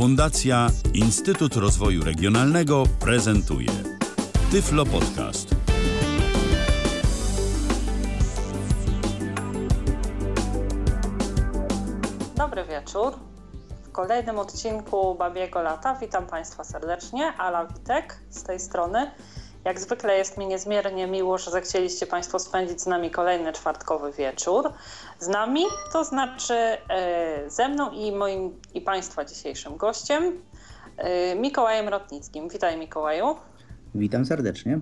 Fundacja Instytut Rozwoju Regionalnego prezentuje Tyflo Podcast. Dobry wieczór. W kolejnym odcinku Babiego Lata witam Państwa serdecznie. Ala Witek z tej strony. Jak zwykle jest mi niezmiernie miło, że zechcieliście Państwo spędzić z nami kolejny czwartkowy wieczór. Z nami, to znaczy ze mną i moim i Państwa dzisiejszym gościem, Mikołajem Rotnickim. Witaj, Mikołaju. Witam serdecznie.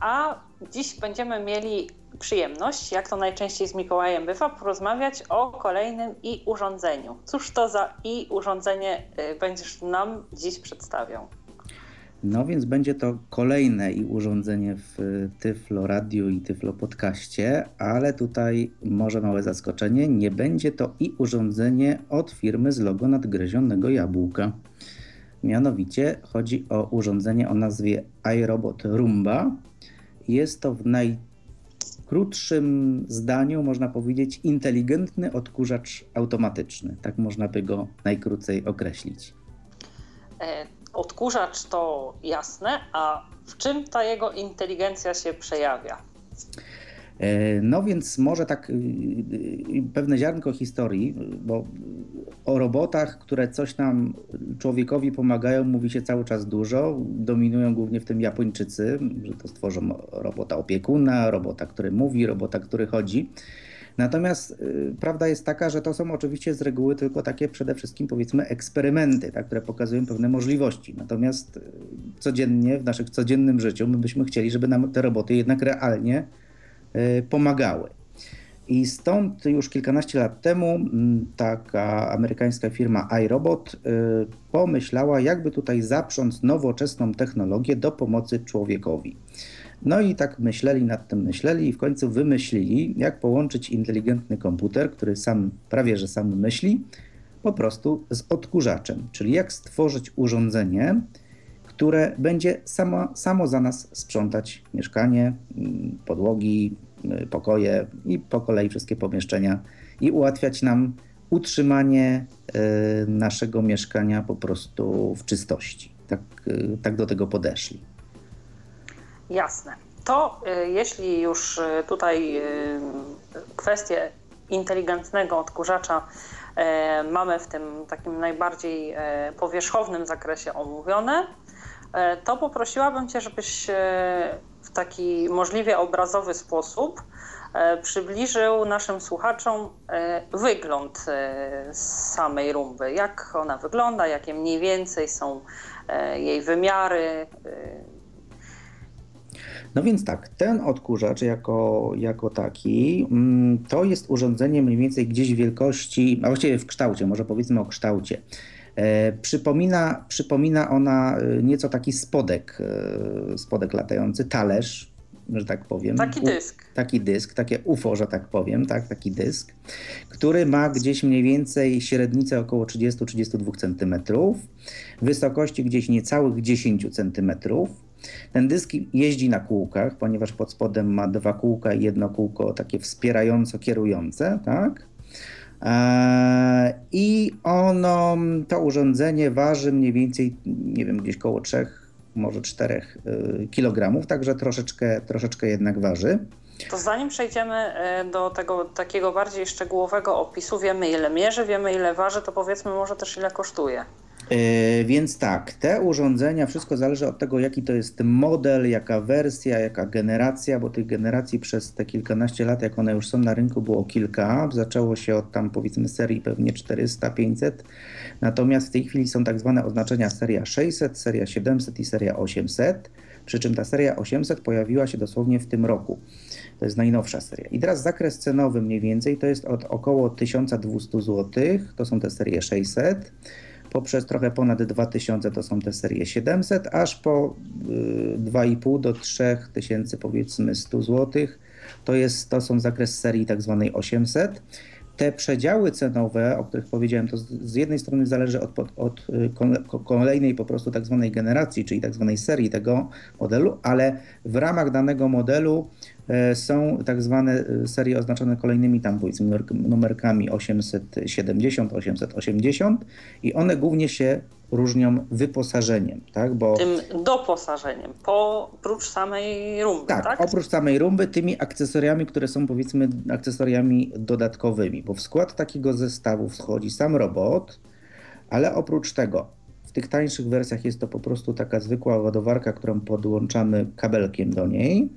A dziś będziemy mieli przyjemność, jak to najczęściej z Mikołajem bywa, porozmawiać o kolejnym i-urządzeniu. Cóż to za i-urządzenie będziesz nam dziś przedstawiał? No więc będzie to kolejne i-urządzenie w Tyflo Radiu i Tyflo Podcaście, ale tutaj może małe zaskoczenie, nie będzie to i-urządzenie od firmy z logo nadgryzionego jabłka. Mianowicie chodzi o urządzenie o nazwie iRobot Roomba. Jest to w najkrótszym zdaniu, można powiedzieć, inteligentny odkurzacz automatyczny. Tak można by go najkrócej określić. Odkurzacz to jasne, a w czym ta jego inteligencja się przejawia? No więc może tak pewne ziarnko historii, bo o robotach, które coś nam człowiekowi pomagają, mówi się cały czas dużo. Dominują głównie w tym Japończycy, że to stworzą robota opiekuna, robota, który mówi, robota, który chodzi. Natomiast prawda jest taka, że to są oczywiście z reguły tylko takie przede wszystkim, powiedzmy, eksperymenty, tak, które pokazują pewne możliwości. Natomiast codziennie, w naszym codziennym życiu my byśmy chcieli, żeby nam te roboty jednak realnie pomagały. I stąd już kilkanaście lat temu taka amerykańska firma iRobot pomyślała, jakby tutaj zaprząc nowoczesną technologię do pomocy człowiekowi. No i tak myśleli i w końcu wymyślili, jak połączyć inteligentny komputer, który prawie że sam myśli, po prostu z odkurzaczem. Czyli jak stworzyć urządzenie, które będzie samo za nas sprzątać mieszkanie, podłogi, pokoje i po kolei wszystkie pomieszczenia i ułatwiać nam utrzymanie naszego mieszkania po prostu w czystości. Tak do tego podeszli. Jasne. To jeśli już tutaj kwestię inteligentnego odkurzacza mamy w tym takim najbardziej powierzchownym zakresie omówione, to poprosiłabym Cię, żebyś w taki możliwie obrazowy sposób przybliżył naszym słuchaczom wygląd samej rumby. Jak ona wygląda, jakie mniej więcej są jej wymiary. No więc tak, ten odkurzacz jako taki, to jest urządzenie mniej więcej gdzieś w wielkości, a właściwie w kształcie, może powiedzmy o kształcie. Przypomina ona nieco taki spodek latający, talerz, że tak powiem. Taki dysk, takie UFO, że tak powiem, tak, taki dysk, który ma gdzieś mniej więcej średnicę około 30-32 cm, wysokości gdzieś niecałych 10 cm. Ten dysk jeździ na kółkach, ponieważ pod spodem ma dwa kółka i jedno kółko takie wspierająco-kierujące, tak? I to urządzenie waży mniej więcej, nie wiem, gdzieś koło 3, może 4 kg, także troszeczkę jednak waży. To zanim przejdziemy do tego takiego bardziej szczegółowego opisu, wiemy ile mierzy, wiemy ile waży, to powiedzmy może też ile kosztuje. Więc tak, te urządzenia, wszystko zależy od tego, jaki to jest model, jaka wersja, jaka generacja, bo tych generacji przez te kilkanaście lat, jak one już są na rynku, było kilka. Zaczęło się od tam, powiedzmy, serii pewnie 400, 500, natomiast w tej chwili są tak zwane oznaczenia seria 600, seria 700 i seria 800, przy czym ta seria 800 pojawiła się dosłownie w tym roku. To jest najnowsza seria. I teraz zakres cenowy mniej więcej to jest od około 1200 zł, to są te serie 600, poprzez trochę ponad 2000 to są te serie 700, aż po 2,5 do 3000 powiedzmy 100 zł, to są zakres serii tak zwanej 800. Te przedziały cenowe, o których powiedziałem, to z jednej strony zależy od kolejnej po prostu tak zwanej generacji, czyli tak zwanej serii tego modelu, ale w ramach danego modelu są tak zwane serie oznaczone kolejnymi tam powiedzmy numerkami 870, 880 i one głównie się różnią wyposażeniem, tak? Bo tym doposażeniem, oprócz samej rumby, tak? Oprócz samej rumby, tymi akcesoriami, które są powiedzmy akcesoriami dodatkowymi, bo w skład takiego zestawu wchodzi sam robot, ale oprócz tego w tych tańszych wersjach jest to po prostu taka zwykła ładowarka, którą podłączamy kabelkiem do niej.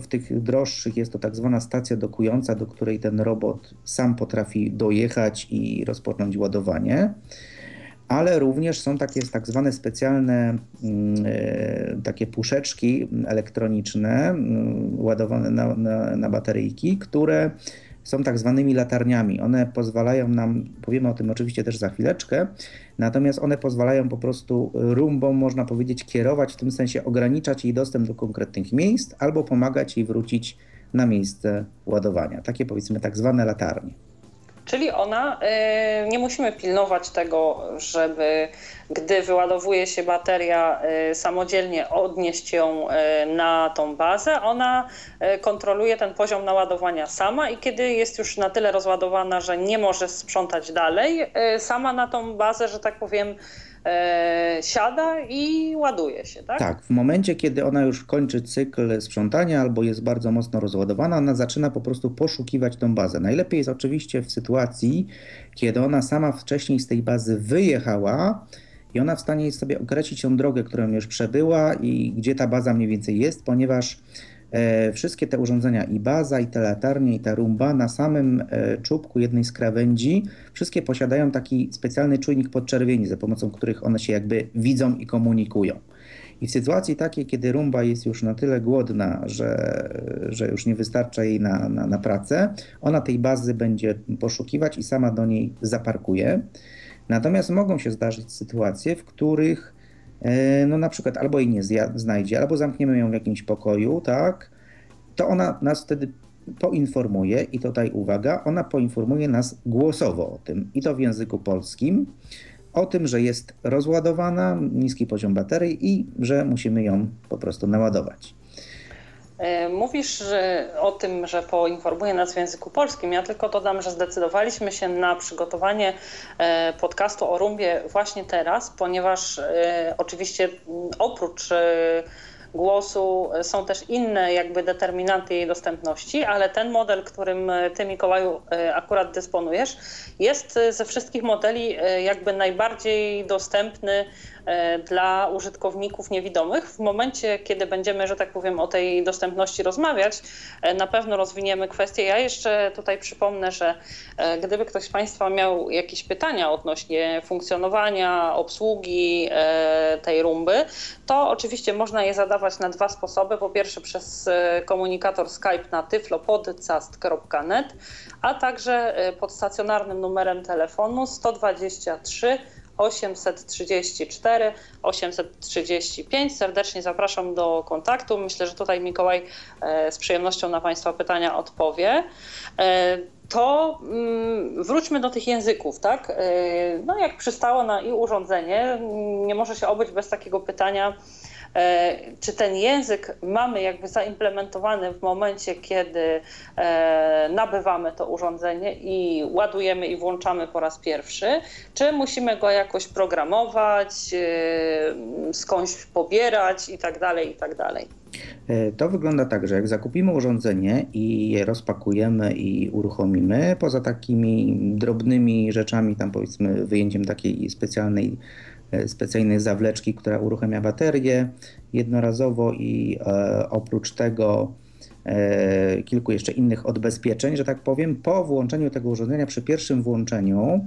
W tych droższych jest to tak zwana stacja dokująca, do której ten robot sam potrafi dojechać i rozpocząć ładowanie. Ale również są takie tak zwane specjalne takie puszeczki elektroniczne ładowane na bateryjki, które są tak zwanymi latarniami. One pozwalają nam, powiemy o tym oczywiście też za chwileczkę, natomiast one pozwalają po prostu rumbą, można powiedzieć, kierować, w tym sensie ograniczać jej dostęp do konkretnych miejsc albo pomagać jej wrócić na miejsce ładowania. Takie powiedzmy tak zwane latarnie. Czyli ona, nie musimy pilnować tego, żeby gdy wyładowuje się bateria, samodzielnie odnieść ją na tą bazę. Ona kontroluje ten poziom naładowania sama i kiedy jest już na tyle rozładowana, że nie może sprzątać dalej, sama na tą bazę, że tak powiem, siada i ładuje się, tak? Tak, w momencie, kiedy ona już kończy cykl sprzątania albo jest bardzo mocno rozładowana, ona zaczyna po prostu poszukiwać tą bazę. Najlepiej jest oczywiście w sytuacji, kiedy ona sama wcześniej z tej bazy wyjechała i ona w stanie jest sobie określić tą drogę, którą już przebyła i gdzie ta baza mniej więcej jest, ponieważ wszystkie te urządzenia i baza, i te latarnie, i ta rumba na samym czubku jednej z krawędzi wszystkie posiadają taki specjalny czujnik podczerwieni, za pomocą których one się jakby widzą i komunikują. I w sytuacji takiej, kiedy rumba jest już na tyle głodna, że już nie wystarcza jej na pracę, ona tej bazy będzie poszukiwać i sama do niej zaparkuje. Natomiast mogą się zdarzyć sytuacje, w których no na przykład albo jej nie znajdzie, albo zamkniemy ją w jakimś pokoju, tak, to ona nas wtedy poinformuje i tutaj uwaga, ona poinformuje nas głosowo o tym i to w języku polskim, o tym, że jest rozładowana, niski poziom baterii i że musimy ją po prostu naładować. Mówisz o tym, że poinformuje nas w języku polskim. Ja tylko dodam, że zdecydowaliśmy się na przygotowanie podcastu o rumbie właśnie teraz, ponieważ oczywiście oprócz głosu są też inne jakby determinanty jej dostępności, ale ten model, którym ty, Mikołaju, akurat dysponujesz, jest ze wszystkich modeli jakby najbardziej dostępny dla użytkowników niewidomych. W momencie, kiedy będziemy, że tak powiem, o tej dostępności rozmawiać, na pewno rozwiniemy kwestię. Ja jeszcze tutaj przypomnę, że gdyby ktoś z Państwa miał jakieś pytania odnośnie funkcjonowania, obsługi tej rumby, to oczywiście można je zadawać na dwa sposoby. Po pierwsze przez komunikator Skype na tyflopodcast.net, a także pod stacjonarnym numerem telefonu 123 834 835. Serdecznie zapraszam do kontaktu. Myślę, że tutaj Mikołaj z przyjemnością na Państwa pytania odpowie. To wróćmy do tych języków, tak? No jak przystało na i urządzenie, nie może się obyć bez takiego pytania, czy ten język mamy jakby zaimplementowany w momencie, kiedy nabywamy to urządzenie i ładujemy i włączamy po raz pierwszy, czy musimy go jakoś programować, skądś pobierać i tak dalej, i tak dalej? To wygląda tak, że jak zakupimy urządzenie i je rozpakujemy i uruchomimy, poza takimi drobnymi rzeczami, tam powiedzmy wyjęciem takiej specjalnej zawleczki, która uruchamia baterię jednorazowo i oprócz tego kilku jeszcze innych odbezpieczeń, że tak powiem, po włączeniu tego urządzenia, przy pierwszym włączeniu,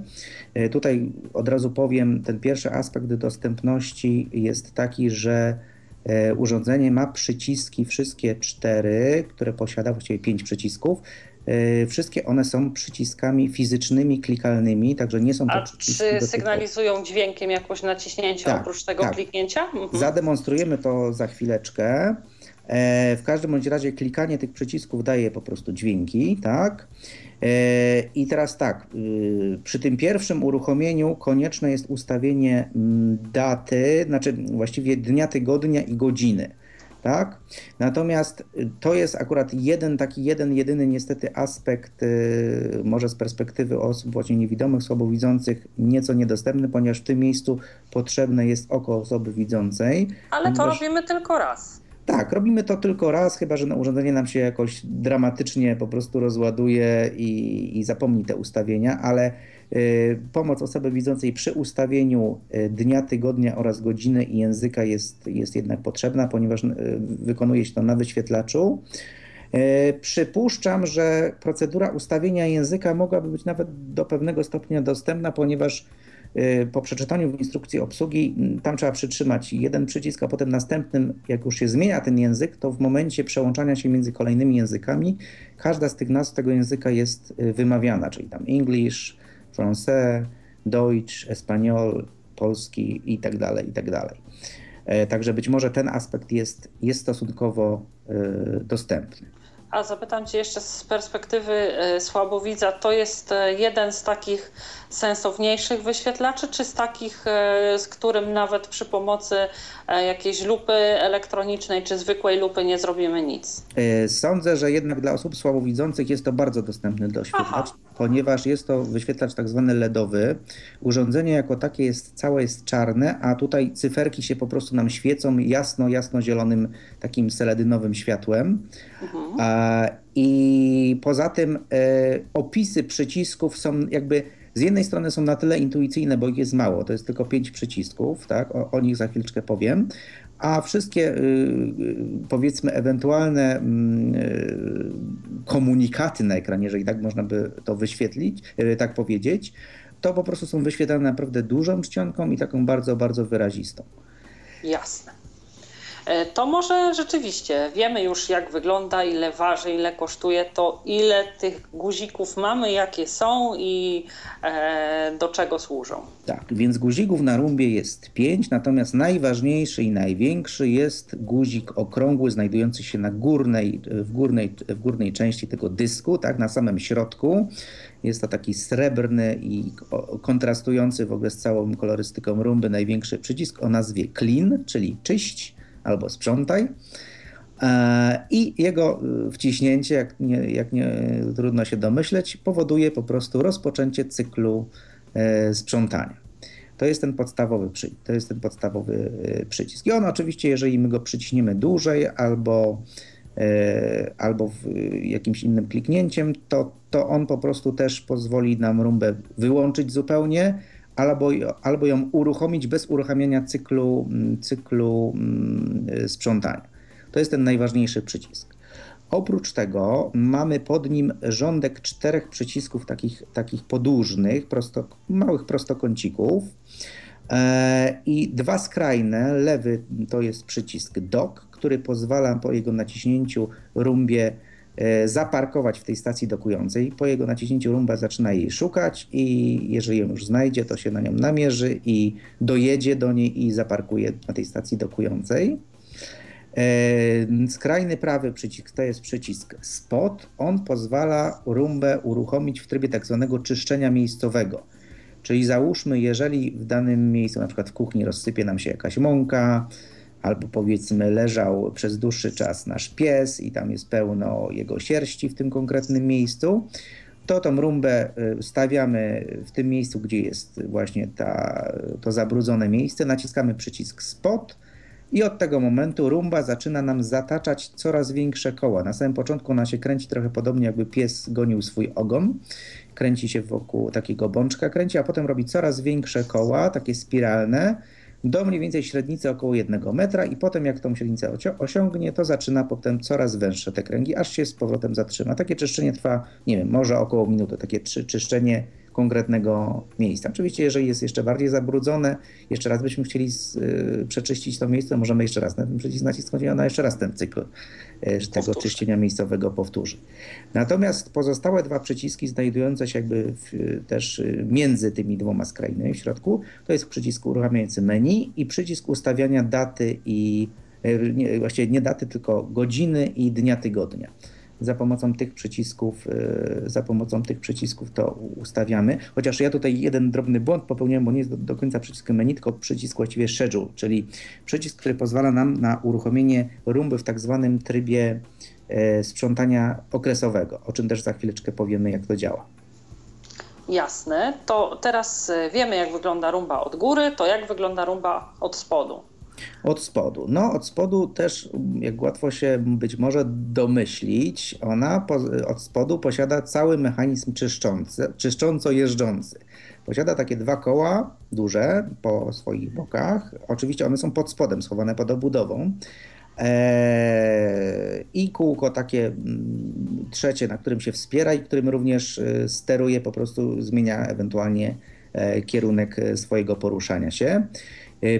tutaj od razu powiem, ten pierwszy aspekt dostępności jest taki, że urządzenie ma przyciski wszystkie 4, które posiada, właściwie 5 przycisków. Wszystkie one są przyciskami fizycznymi, klikalnymi, także nie są to przyciski. A czy sygnalizują dźwiękiem jakoś naciśnięcie oprócz tego kliknięcia? Mhm. Zademonstrujemy to za chwileczkę. W każdym bądź razie klikanie tych przycisków daje po prostu dźwięki, tak? I teraz tak, przy tym pierwszym uruchomieniu konieczne jest ustawienie daty, znaczy właściwie dnia, tygodnia i godziny. tak? Natomiast to jest akurat jeden jedyny niestety aspekt, może z perspektywy osób właśnie niewidomych, słabowidzących, nieco niedostępny, ponieważ w tym miejscu potrzebne jest oko osoby widzącej. Ale to robimy tylko raz. Tak, robimy to tylko raz, chyba że urządzenie nam się jakoś dramatycznie po prostu rozładuje i zapomni te ustawienia, ale pomoc osoby widzącej przy ustawieniu dnia, tygodnia oraz godziny i języka jest jednak potrzebna, ponieważ wykonuje się to na wyświetlaczu. Przypuszczam, że procedura ustawienia języka mogłaby być nawet do pewnego stopnia dostępna, ponieważ po przeczytaniu w instrukcji obsługi tam trzeba przytrzymać jeden przycisk, a potem następnym, jak już się zmienia ten język, to w momencie przełączania się między kolejnymi językami każda z tych nazw tego języka jest wymawiana, czyli tam English, Francais, Deutsch, Espanol, Polski i tak dalej, i tak dalej. Także być może ten aspekt jest stosunkowo dostępny. A zapytam Cię jeszcze z perspektywy słabowidza, to jest jeden z takich sensowniejszych wyświetlaczy, czy z takich, z którym nawet przy pomocy jakiejś lupy elektronicznej czy zwykłej lupy nie zrobimy nic? Sądzę, że jednak dla osób słabowidzących jest to bardzo dostępny wyświetlacz, ponieważ jest to wyświetlacz tak zwany LEDowy. Urządzenie jako takie całe jest czarne, a tutaj cyferki się po prostu nam świecą jasno-zielonym takim seledynowym światłem. Mhm. I poza tym opisy przycisków są jakby z jednej strony są na tyle intuicyjne, bo ich jest mało, to jest tylko 5 przycisków, tak? O nich za chwileczkę powiem, a wszystkie powiedzmy ewentualne komunikaty na ekranie, jeżeli tak można by to wyświetlić, tak powiedzieć, to po prostu są wyświetlane naprawdę dużą czcionką i taką bardzo, bardzo wyrazistą. Jasne. To może rzeczywiście wiemy już, jak wygląda, ile waży, ile kosztuje, to ile tych guzików mamy, jakie są i do czego służą. Tak, więc guzików na Rumbie jest 5, natomiast najważniejszy i największy jest guzik okrągły, znajdujący się na w górnej części tego dysku, tak, na samym środku. Jest to taki srebrny i kontrastujący w ogóle z całą kolorystyką Rumby największy przycisk o nazwie Clean, czyli czyść albo sprzątaj, i jego wciśnięcie, jak nie trudno się domyśleć, powoduje po prostu rozpoczęcie cyklu sprzątania. To jest ten podstawowy przycisk. I on oczywiście, jeżeli my go przyciśniemy dłużej albo jakimś innym kliknięciem, to on po prostu też pozwoli nam Rumbę wyłączyć zupełnie, albo ją uruchomić bez uruchamiania cyklu sprzątania. To jest ten najważniejszy przycisk. Oprócz tego mamy pod nim rządek 4 przycisków takich podłużnych, małych prostokącików i 2 skrajne. Lewy to jest przycisk dock, który pozwala po jego naciśnięciu Rumbie zaparkować w tej stacji dokującej. Po jego naciśnięciu Rumba zaczyna jej szukać i jeżeli ją już znajdzie, to się na nią namierzy i dojedzie do niej i zaparkuje na tej stacji dokującej. Skrajny prawy przycisk to jest przycisk Spot. On pozwala Rumbę uruchomić w trybie tak zwanego czyszczenia miejscowego. Czyli załóżmy, jeżeli w danym miejscu, na przykład w kuchni, rozsypie nam się jakaś mąka, albo powiedzmy leżał przez dłuższy czas nasz pies i tam jest pełno jego sierści w tym konkretnym miejscu, to tą Rumbę stawiamy w tym miejscu, gdzie jest właśnie to zabrudzone miejsce, naciskamy przycisk Spot i od tego momentu Rumba zaczyna nam zataczać coraz większe koła. Na samym początku ona się kręci trochę podobnie, jakby pies gonił swój ogon, kręci się wokół takiego bączka, a potem robi coraz większe koła, takie spiralne, do mniej więcej średnicy około 1 metra i potem jak tą średnicę osiągnie, to zaczyna potem coraz węższe te kręgi, aż się z powrotem zatrzyma. Takie czyszczenie trwa, nie wiem, może około minuty, takie czyszczenie konkretnego miejsca. Oczywiście, jeżeli jest jeszcze bardziej zabrudzone, jeszcze raz byśmy chcieli przeczyścić to miejsce, możemy jeszcze raz na ten przycisk nacisnąć i ona jeszcze raz ten cykl tego czyszczenia miejscowego powtórzy. Natomiast pozostałe 2 przyciski znajdujące się jakby też między tymi 2 skrajnymi w środku, to jest przycisk uruchamiający menu i przycisk ustawiania daty i, właściwie nie daty, tylko godziny i dnia tygodnia. za pomocą tych przycisków to ustawiamy. Chociaż ja tutaj jeden drobny błąd popełniłem, bo nie jest do końca przyciskiem menu, tylko przycisk właściwie schedule, czyli przycisk, który pozwala nam na uruchomienie Roomby w tak zwanym trybie sprzątania okresowego, o czym też za chwileczkę powiemy, jak to działa. Jasne, to teraz wiemy, jak wygląda Roomba od góry, to jak wygląda Roomba od spodu? Od spodu też, jak łatwo się być może domyślić, ona od spodu posiada cały mechanizm czyszcząco-jeżdżący. Posiada takie dwa koła duże po swoich bokach. Oczywiście one są pod spodem, schowane pod obudową. I kółko takie trzecie, na którym się wspiera i którym również steruje, po prostu zmienia ewentualnie kierunek swojego poruszania się.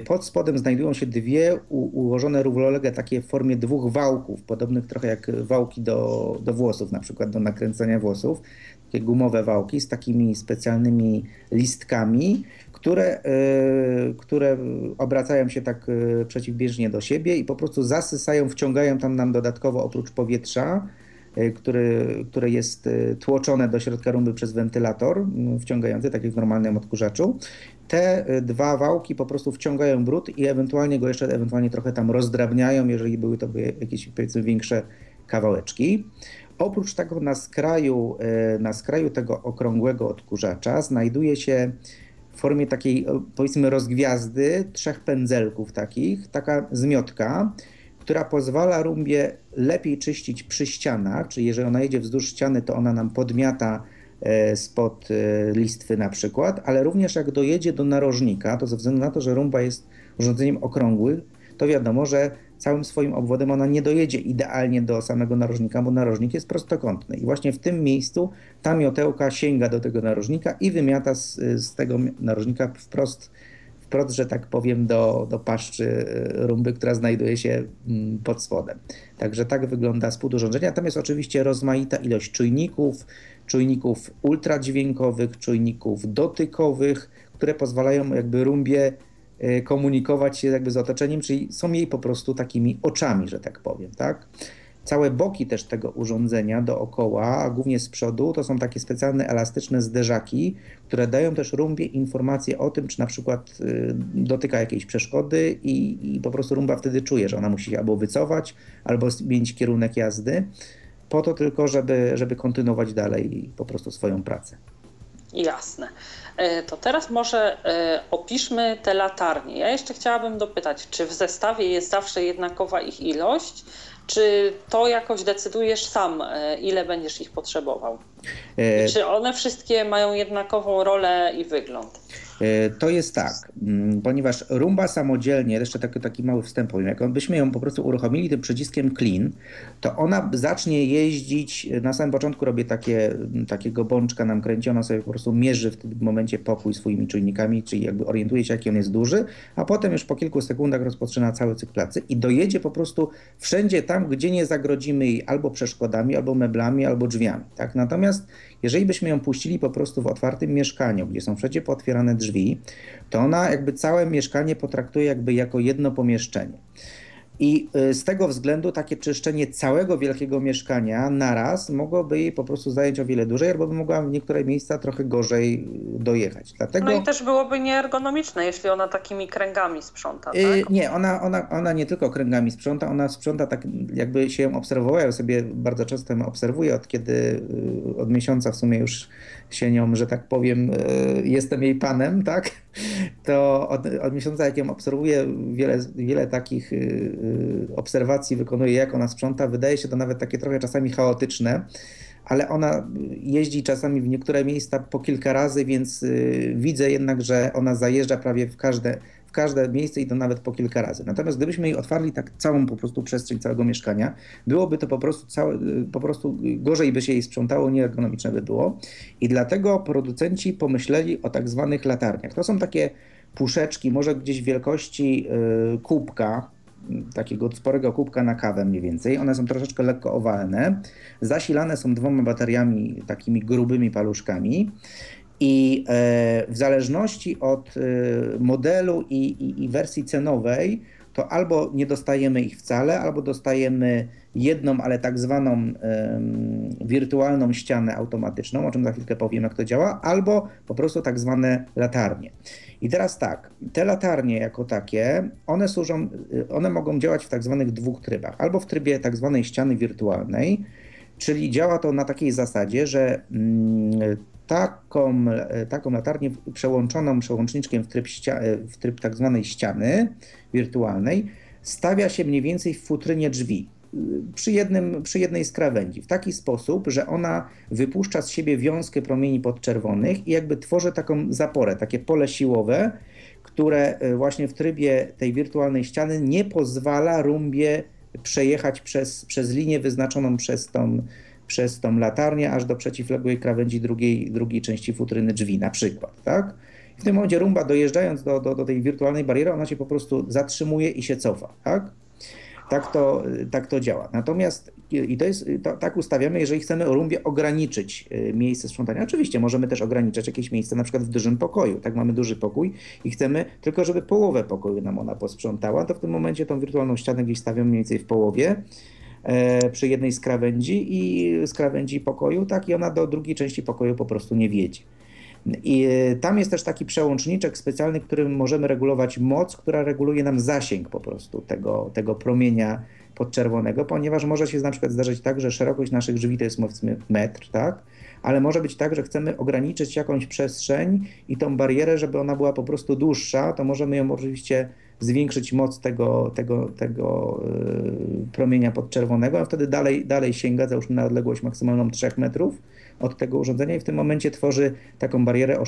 Pod spodem znajdują się dwie ułożone równolegle takie w formie dwóch wałków, podobnych trochę jak wałki do włosów, na przykład do nakręcania włosów. Takie gumowe wałki z takimi specjalnymi listkami, które obracają się tak przeciwbieżnie do siebie i po prostu zasysają, wciągają tam nam dodatkowo oprócz powietrza, które jest tłoczone do środka Roomby przez wentylator wciągający, tak jak w normalnym odkurzaczu. Te dwa wałki po prostu wciągają brud i ewentualnie go jeszcze trochę tam rozdrabniają, jeżeli były to jakieś, powiedzmy, większe kawałeczki. Oprócz tego na skraju tego okrągłego odkurzacza znajduje się w formie takiej, powiedzmy, rozgwiazdy, trzech pędzelków takich, taka zmiotka, która pozwala Roombie lepiej czyścić przy ścianach, czyli jeżeli ona jedzie wzdłuż ściany, to ona nam podmiata spod listwy na przykład, ale również jak dojedzie do narożnika, to ze względu na to, że Roomba jest urządzeniem okrągłym, to wiadomo, że całym swoim obwodem ona nie dojedzie idealnie do samego narożnika, bo narożnik jest prostokątny. I właśnie w tym miejscu ta miotełka sięga do tego narożnika i wymiata z tego narożnika wprost, że tak powiem, do paszczy Roomby, która znajduje się pod spodem. Także tak wygląda spód urządzenia. Tam jest oczywiście rozmaita ilość czujników ultradźwiękowych, czujników dotykowych, które pozwalają jakby Roombie komunikować się jakby z otoczeniem, czyli są jej po prostu takimi oczami, że tak powiem, tak? Całe boki też tego urządzenia dookoła, a głównie z przodu, to są takie specjalne elastyczne zderzaki, które dają też Roombie informacje o tym, czy na przykład dotyka jakiejś przeszkody i po prostu Roomba wtedy czuje, że ona musi się albo wycofać, albo zmienić kierunek jazdy, po to tylko, żeby kontynuować dalej po prostu swoją pracę. Jasne. To teraz może opiszmy te latarnie. Ja jeszcze chciałabym dopytać, czy w zestawie jest zawsze jednakowa ich ilość, czy to jakoś decydujesz sam, ile będziesz ich potrzebował? I czy one wszystkie mają jednakową rolę i wygląd? To jest tak, ponieważ Roomba samodzielnie, jeszcze taki mały wstęp, jakbyśmy ją po prostu uruchomili tym przyciskiem clean, to ona zacznie jeździć, na samym początku robię takiego bączka nam kręci, ona sobie po prostu mierzy w tym momencie pokój swoimi czujnikami, czyli jakby orientuje się, jaki on jest duży, a potem już po kilku sekundach rozpoczyna cały cykl pracy i dojedzie po prostu wszędzie tam, gdzie nie zagrodzimy jej albo przeszkodami, albo meblami, albo drzwiami, tak? Natomiast jeżeli byśmy ją puścili po prostu w otwartym mieszkaniu, gdzie są wszędzie pootwierane drzwi, to ona jakby całe mieszkanie potraktuje jakby jako jedno pomieszczenie. I z tego względu takie czyszczenie całego wielkiego mieszkania naraz mogłoby jej po prostu zająć o wiele dłużej, albo by mogła w niektóre miejsca trochę gorzej dojechać. Dlatego... No i też byłoby nieergonomiczne, jeśli ona takimi kręgami sprząta, tak? Nie, ona nie tylko kręgami sprząta, ona sprząta tak, jakby się obserwowała. Ja sobie bardzo często ją obserwuję, od miesiąca w sumie już się nią, że tak powiem, jestem jej panem, tak? To od miesiąca, jak ją obserwuję, wiele takich obserwacji wykonuje, jak ona sprząta. Wydaje się to nawet takie trochę czasami chaotyczne, ale ona jeździ czasami w niektóre miejsca po kilka razy, więc widzę jednak, że ona zajeżdża prawie w każde miejsce i to nawet po kilka razy. Natomiast gdybyśmy jej otwarli tak całą po prostu przestrzeń całego mieszkania, byłoby to po prostu gorzej by się jej sprzątało, nieergonomiczne by było. I dlatego producenci pomyśleli o tak zwanych latarniach. To są takie puszeczki, może gdzieś wielkości kubka, takiego sporego kubka na kawę mniej więcej. One są troszeczkę lekko owalne, zasilane są 2 bateriami, takimi grubymi paluszkami i w zależności od modelu i wersji cenowej to albo nie dostajemy ich wcale, albo dostajemy jedną, ale tak zwaną wirtualną ścianę automatyczną, o czym za chwilkę powiem, jak to działa, albo po prostu tak zwane latarnie. I teraz tak, te latarnie jako takie, one służą, one mogą działać w tak zwanych dwóch trybach, albo w trybie tak zwanej ściany wirtualnej, czyli działa to na takiej zasadzie, że taką latarnię przełączoną przełączniczkiem w tryb tak zwanej ściany wirtualnej stawia się mniej więcej w futrynie drzwi przy jednej z krawędzi w taki sposób, że ona wypuszcza z siebie wiązkę promieni podczerwonych i jakby tworzy taką zaporę, takie pole siłowe, które właśnie w trybie tej wirtualnej ściany nie pozwala rumbie przejechać przez linię wyznaczoną przez tą latarnię aż do przeciwległej krawędzi drugiej części futryny drzwi na przykład, tak? W tym momencie rumba, dojeżdżając do tej wirtualnej bariery, ona się po prostu zatrzymuje i się cofa, tak? Tak to działa. Natomiast tak ustawiamy, jeżeli chcemy rumbie ograniczyć miejsce sprzątania. Oczywiście możemy też ograniczać jakieś miejsce, na przykład w dużym pokoju. Tak, mamy duży pokój i chcemy tylko, żeby połowę pokoju nam ona posprzątała, to w tym momencie tą wirtualną ścianę gdzieś stawiamy mniej więcej w połowie, przy jednej z krawędzi pokoju, tak, i ona do drugiej części pokoju po prostu nie wjedzie. I tam jest też taki przełączniczek specjalny, którym możemy regulować moc, która reguluje nam zasięg po prostu tego promienia podczerwonego, ponieważ może się na przykład zdarzyć tak, że szerokość naszych drzwi to jest powiedzmy metr, tak? Ale może być tak, że chcemy ograniczyć jakąś przestrzeń i tą barierę, żeby ona była po prostu dłuższa, to możemy ją oczywiście zwiększyć moc tego promienia podczerwonego, a wtedy dalej sięga, załóżmy na odległość maksymalną 3 metrów od tego urządzenia i w tym momencie tworzy taką barierę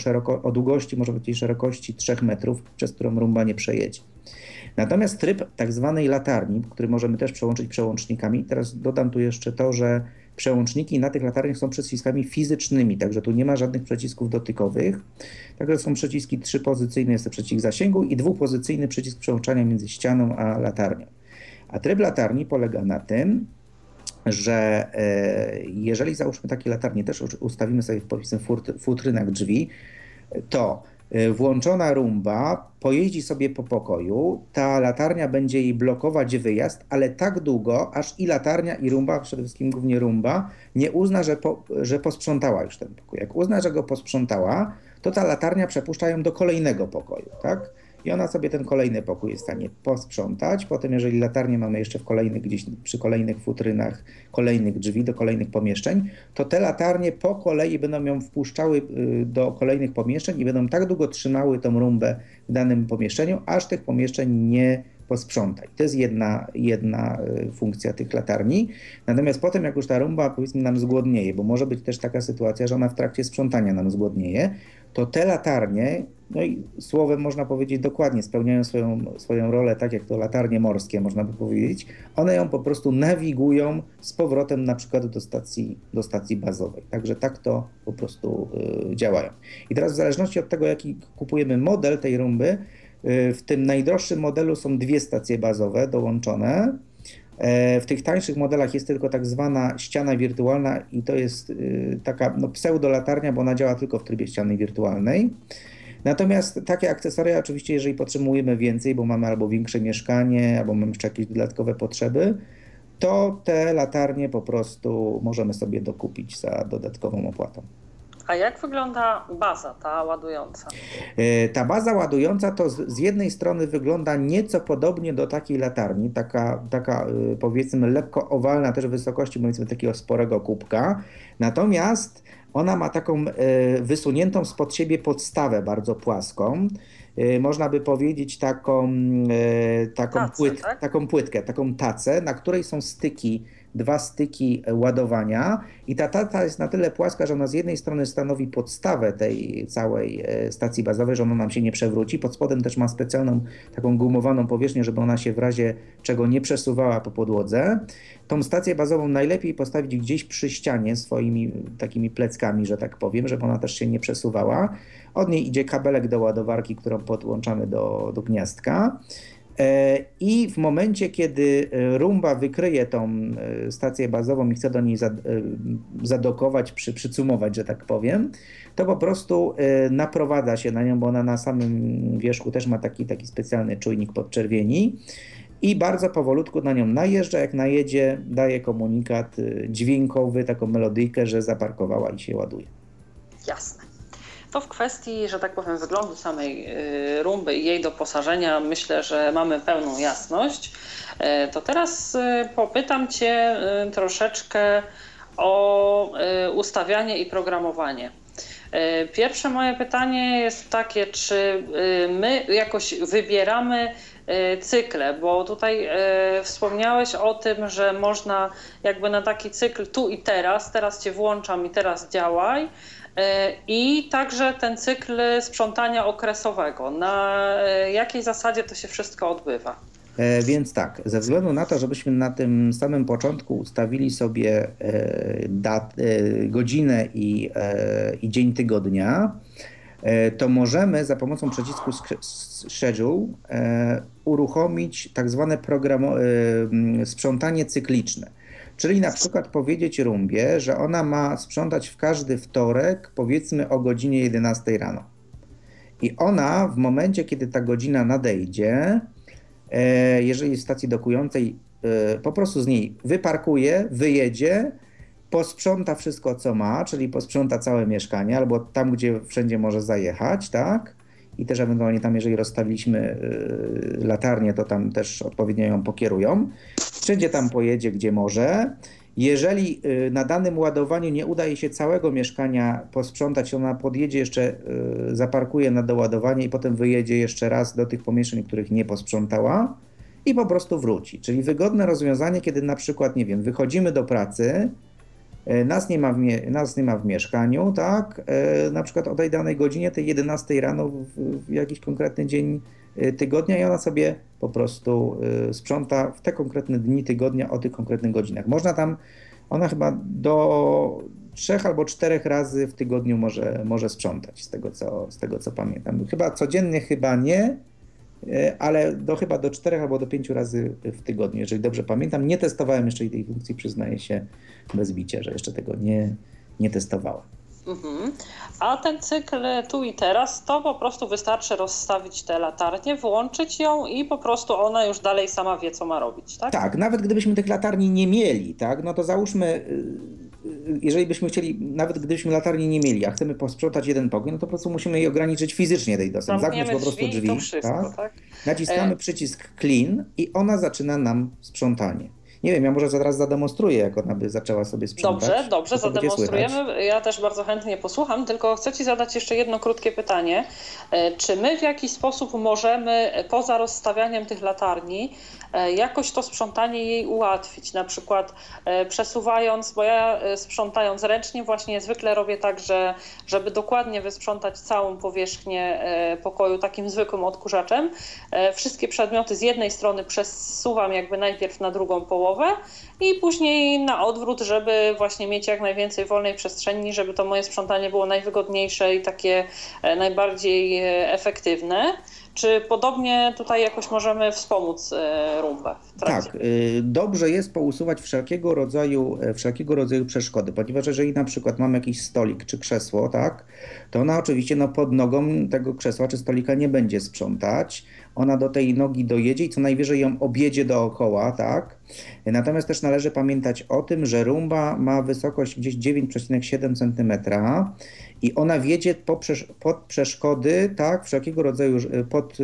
o długości, może być i szerokości 3 metrów, przez którą rumba nie przejedzie. Natomiast tryb tak zwanej latarni, który możemy też przełączyć przełącznikami, teraz dodam tu jeszcze to, że przełączniki na tych latarniach są przyciskami fizycznymi, także tu nie ma żadnych przycisków dotykowych. Także są przyciski 3-pozycyjny, jest to przycisk zasięgu i 2-pozycyjny przycisk przełączania między ścianą a latarnią. A tryb latarni polega na tym, że jeżeli załóżmy takie latarnie, też ustawimy sobie w powiedzmy futrynach drzwi, to włączona rumba pojeździ sobie po pokoju, ta latarnia będzie jej blokować wyjazd, ale tak długo, aż i latarnia i rumba, przede wszystkim głównie rumba, nie uzna, że posprzątała już ten pokój. Jak uzna, że go posprzątała, to ta latarnia przepuszcza ją do kolejnego pokoju, tak? I ona sobie ten kolejny pokój jest w stanie posprzątać. Potem, jeżeli latarnię mamy jeszcze w kolejnych, gdzieś przy kolejnych futrynach, kolejnych drzwi do kolejnych pomieszczeń, to te latarnie po kolei będą ją wpuszczały do kolejnych pomieszczeń i będą tak długo trzymały tą rumbę w danym pomieszczeniu, aż tych pomieszczeń nie posprząta. I to jest jedna funkcja tych latarni. Natomiast potem, jak już ta rumba, powiedzmy, nam zgłodnieje, bo może być też taka sytuacja, że ona w trakcie sprzątania nam zgłodnieje, to te latarnie, no i słowem można powiedzieć dokładnie, spełniają swoją rolę, tak jak to latarnie morskie, można by powiedzieć, one ją po prostu nawigują z powrotem na przykład do stacji bazowej. Także tak to po prostu działają. I teraz w zależności od tego, jaki kupujemy model tej rumby, w tym najdroższym modelu są 2 stacje bazowe dołączone. W tych tańszych modelach jest tylko tak zwana ściana wirtualna i to jest taka pseudolatarnia, bo ona działa tylko w trybie ściany wirtualnej. Natomiast takie akcesoria oczywiście, jeżeli potrzebujemy więcej, bo mamy albo większe mieszkanie, albo mamy jeszcze jakieś dodatkowe potrzeby, to te latarnie po prostu możemy sobie dokupić za dodatkową opłatą. A jak wygląda baza, ta ładująca? Ta baza ładująca to z jednej strony wygląda nieco podobnie do takiej latarni, taka powiedzmy lekko owalna, też w wysokości powiedzmy takiego sporego kubka, natomiast ona ma taką wysuniętą spod siebie podstawę bardzo płaską, można by powiedzieć taką płytkę, taką tacę, na której są styki, 2 styki ładowania i ta taca jest na tyle płaska, że ona z jednej strony stanowi podstawę tej całej stacji bazowej, że ona nam się nie przewróci. Pod spodem też ma specjalną taką gumowaną powierzchnię, żeby ona się w razie czego nie przesuwała po podłodze. Tą stację bazową najlepiej postawić gdzieś przy ścianie swoimi takimi pleckami, że tak powiem, żeby ona też się nie przesuwała. Od niej idzie kabelek do ładowarki, którą podłączamy do gniazdka. I w momencie, kiedy Roomba wykryje tą stację bazową i chce do niej zadokować, przycumować, że tak powiem, to po prostu naprowadza się na nią, bo ona na samym wierzchu też ma taki specjalny czujnik podczerwieni i bardzo powolutku na nią najeżdża. Jak najedzie, daje komunikat dźwiękowy, taką melodyjkę, że zaparkowała i się ładuje. Jasne. To w kwestii, że tak powiem, wyglądu samej Roomby i jej doposażenia myślę, że mamy pełną jasność. To teraz popytam Cię troszeczkę o ustawianie i programowanie. Pierwsze moje pytanie jest takie, czy my jakoś wybieramy cykle, bo tutaj wspomniałeś o tym, że można jakby na taki cykl tu i teraz, teraz Cię włączam i teraz działaj. I także ten cykl sprzątania okresowego. Na jakiej zasadzie to się wszystko odbywa? Więc tak, ze względu na to, żebyśmy na tym samym początku ustawili sobie godzinę i dzień tygodnia, to możemy za pomocą przycisku schedule uruchomić tak zwane sprzątanie cykliczne. Czyli na przykład powiedzieć Roombie, że ona ma sprzątać w każdy wtorek, powiedzmy o godzinie 11 rano. I ona w momencie, kiedy ta godzina nadejdzie, jeżeli w stacji dokującej, po prostu z niej wyparkuje, wyjedzie, posprząta wszystko, co ma, czyli posprząta całe mieszkanie albo tam, gdzie wszędzie może zajechać, tak? I też ewentualnie tam, jeżeli rozstawiliśmy latarnię, to tam też odpowiednio ją pokierują. Wszędzie tam pojedzie, gdzie może. Jeżeli na danym ładowaniu nie uda jej się całego mieszkania posprzątać, ona podjedzie jeszcze, zaparkuje na doładowanie i potem wyjedzie jeszcze raz do tych pomieszczeń, których nie posprzątała i po prostu wróci. Czyli wygodne rozwiązanie, kiedy na przykład, nie wiem, wychodzimy do pracy, nas nie ma w mieszkaniu, tak? Na przykład o tej danej godzinie, tej 11 rano w jakiś konkretny dzień tygodnia i ona sobie po prostu sprząta w te konkretne dni tygodnia o tych konkretnych godzinach. Można tam, ona chyba do 3 albo 4 razy w tygodniu może sprzątać, z tego co pamiętam. Chyba codziennie, chyba nie, ale chyba do 4 albo do 5 razy w tygodniu, jeżeli dobrze pamiętam. Nie testowałem jeszcze tej funkcji, przyznaję się bez bicia, że jeszcze tego nie testowałem. Mhm. A ten cykl tu i teraz, to po prostu wystarczy rozstawić tę latarnię, wyłączyć ją i po prostu ona już dalej sama wie, co ma robić, tak? Tak, nawet gdybyśmy tych latarni nie mieli, tak, no to załóżmy, jeżeli byśmy chcieli, nawet gdybyśmy latarni nie mieli, a chcemy posprzątać jeden pokój, no to po prostu musimy jej ograniczyć fizycznie tej dostęp. Zamknąć po prostu drzwi, wszystko, tak? Naciskamy przycisk clean i ona zaczyna nam sprzątanie. Nie wiem, ja może zaraz zademonstruję, jak ona by zaczęła sobie sprzątać. Dobrze, zademonstrujemy. Ja też bardzo chętnie posłucham, tylko chcę Ci zadać jeszcze jedno krótkie pytanie. Czy my w jakiś sposób możemy, poza rozstawianiem tych latarni, jakoś to sprzątanie jej ułatwić? Na przykład przesuwając, bo ja sprzątając ręcznie właśnie zwykle robię tak, że żeby dokładnie wysprzątać całą powierzchnię pokoju takim zwykłym odkurzaczem, wszystkie przedmioty z jednej strony przesuwam jakby najpierw na drugą połowę, i później na odwrót, żeby właśnie mieć jak najwięcej wolnej przestrzeni, żeby to moje sprzątanie było najwygodniejsze i takie najbardziej efektywne. Czy podobnie tutaj jakoś możemy wspomóc Roombę w trakcie? Tak, dobrze jest pousuwać wszelkiego rodzaju przeszkody, ponieważ jeżeli na przykład mamy jakiś stolik czy krzesło, tak, to ona oczywiście pod nogą tego krzesła czy stolika nie będzie sprzątać. Ona do tej nogi dojedzie i co najwyżej ją objedzie dookoła, tak? Natomiast też należy pamiętać o tym, że Roomba ma wysokość gdzieś 9,7 cm i ona wjedzie pod przeszkody, tak, wszelkiego rodzaju, pod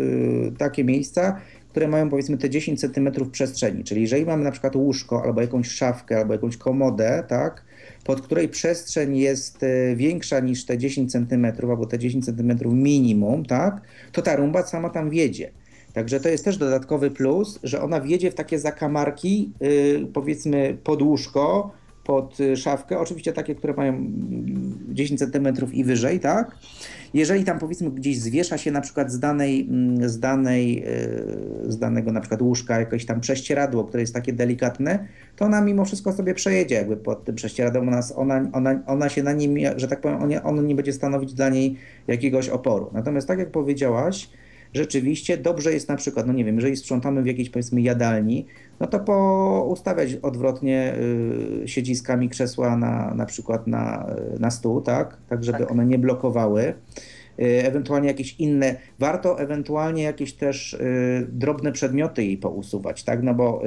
takie miejsca, które mają powiedzmy te 10 cm przestrzeni. Czyli jeżeli mamy na przykład łóżko albo jakąś szafkę, albo jakąś komodę, tak, pod której przestrzeń jest większa niż te 10 cm albo te 10 cm minimum, tak, to ta Roomba sama tam wjedzie. Także to jest też dodatkowy plus, że ona wjedzie w takie zakamarki, powiedzmy pod łóżko, pod szafkę, oczywiście takie, które mają 10 cm i wyżej, tak? Jeżeli tam powiedzmy gdzieś zwiesza się na przykład z danego na przykład łóżka jakieś tam prześcieradło, które jest takie delikatne, to ona mimo wszystko sobie przejedzie jakby pod tym prześcieradłem, ona się na nim, że tak powiem, ono nie będzie stanowić dla niej jakiegoś oporu. Natomiast tak jak powiedziałaś, rzeczywiście dobrze jest na przykład, no nie wiem, jeżeli sprzątamy w jakiejś, powiedzmy, jadalni, no to poustawiać odwrotnie siedziskami krzesła na przykład na stół, tak żeby one nie blokowały. Ewentualnie jakieś inne, warto ewentualnie jakieś też drobne przedmioty jej pousuwać, tak, no bo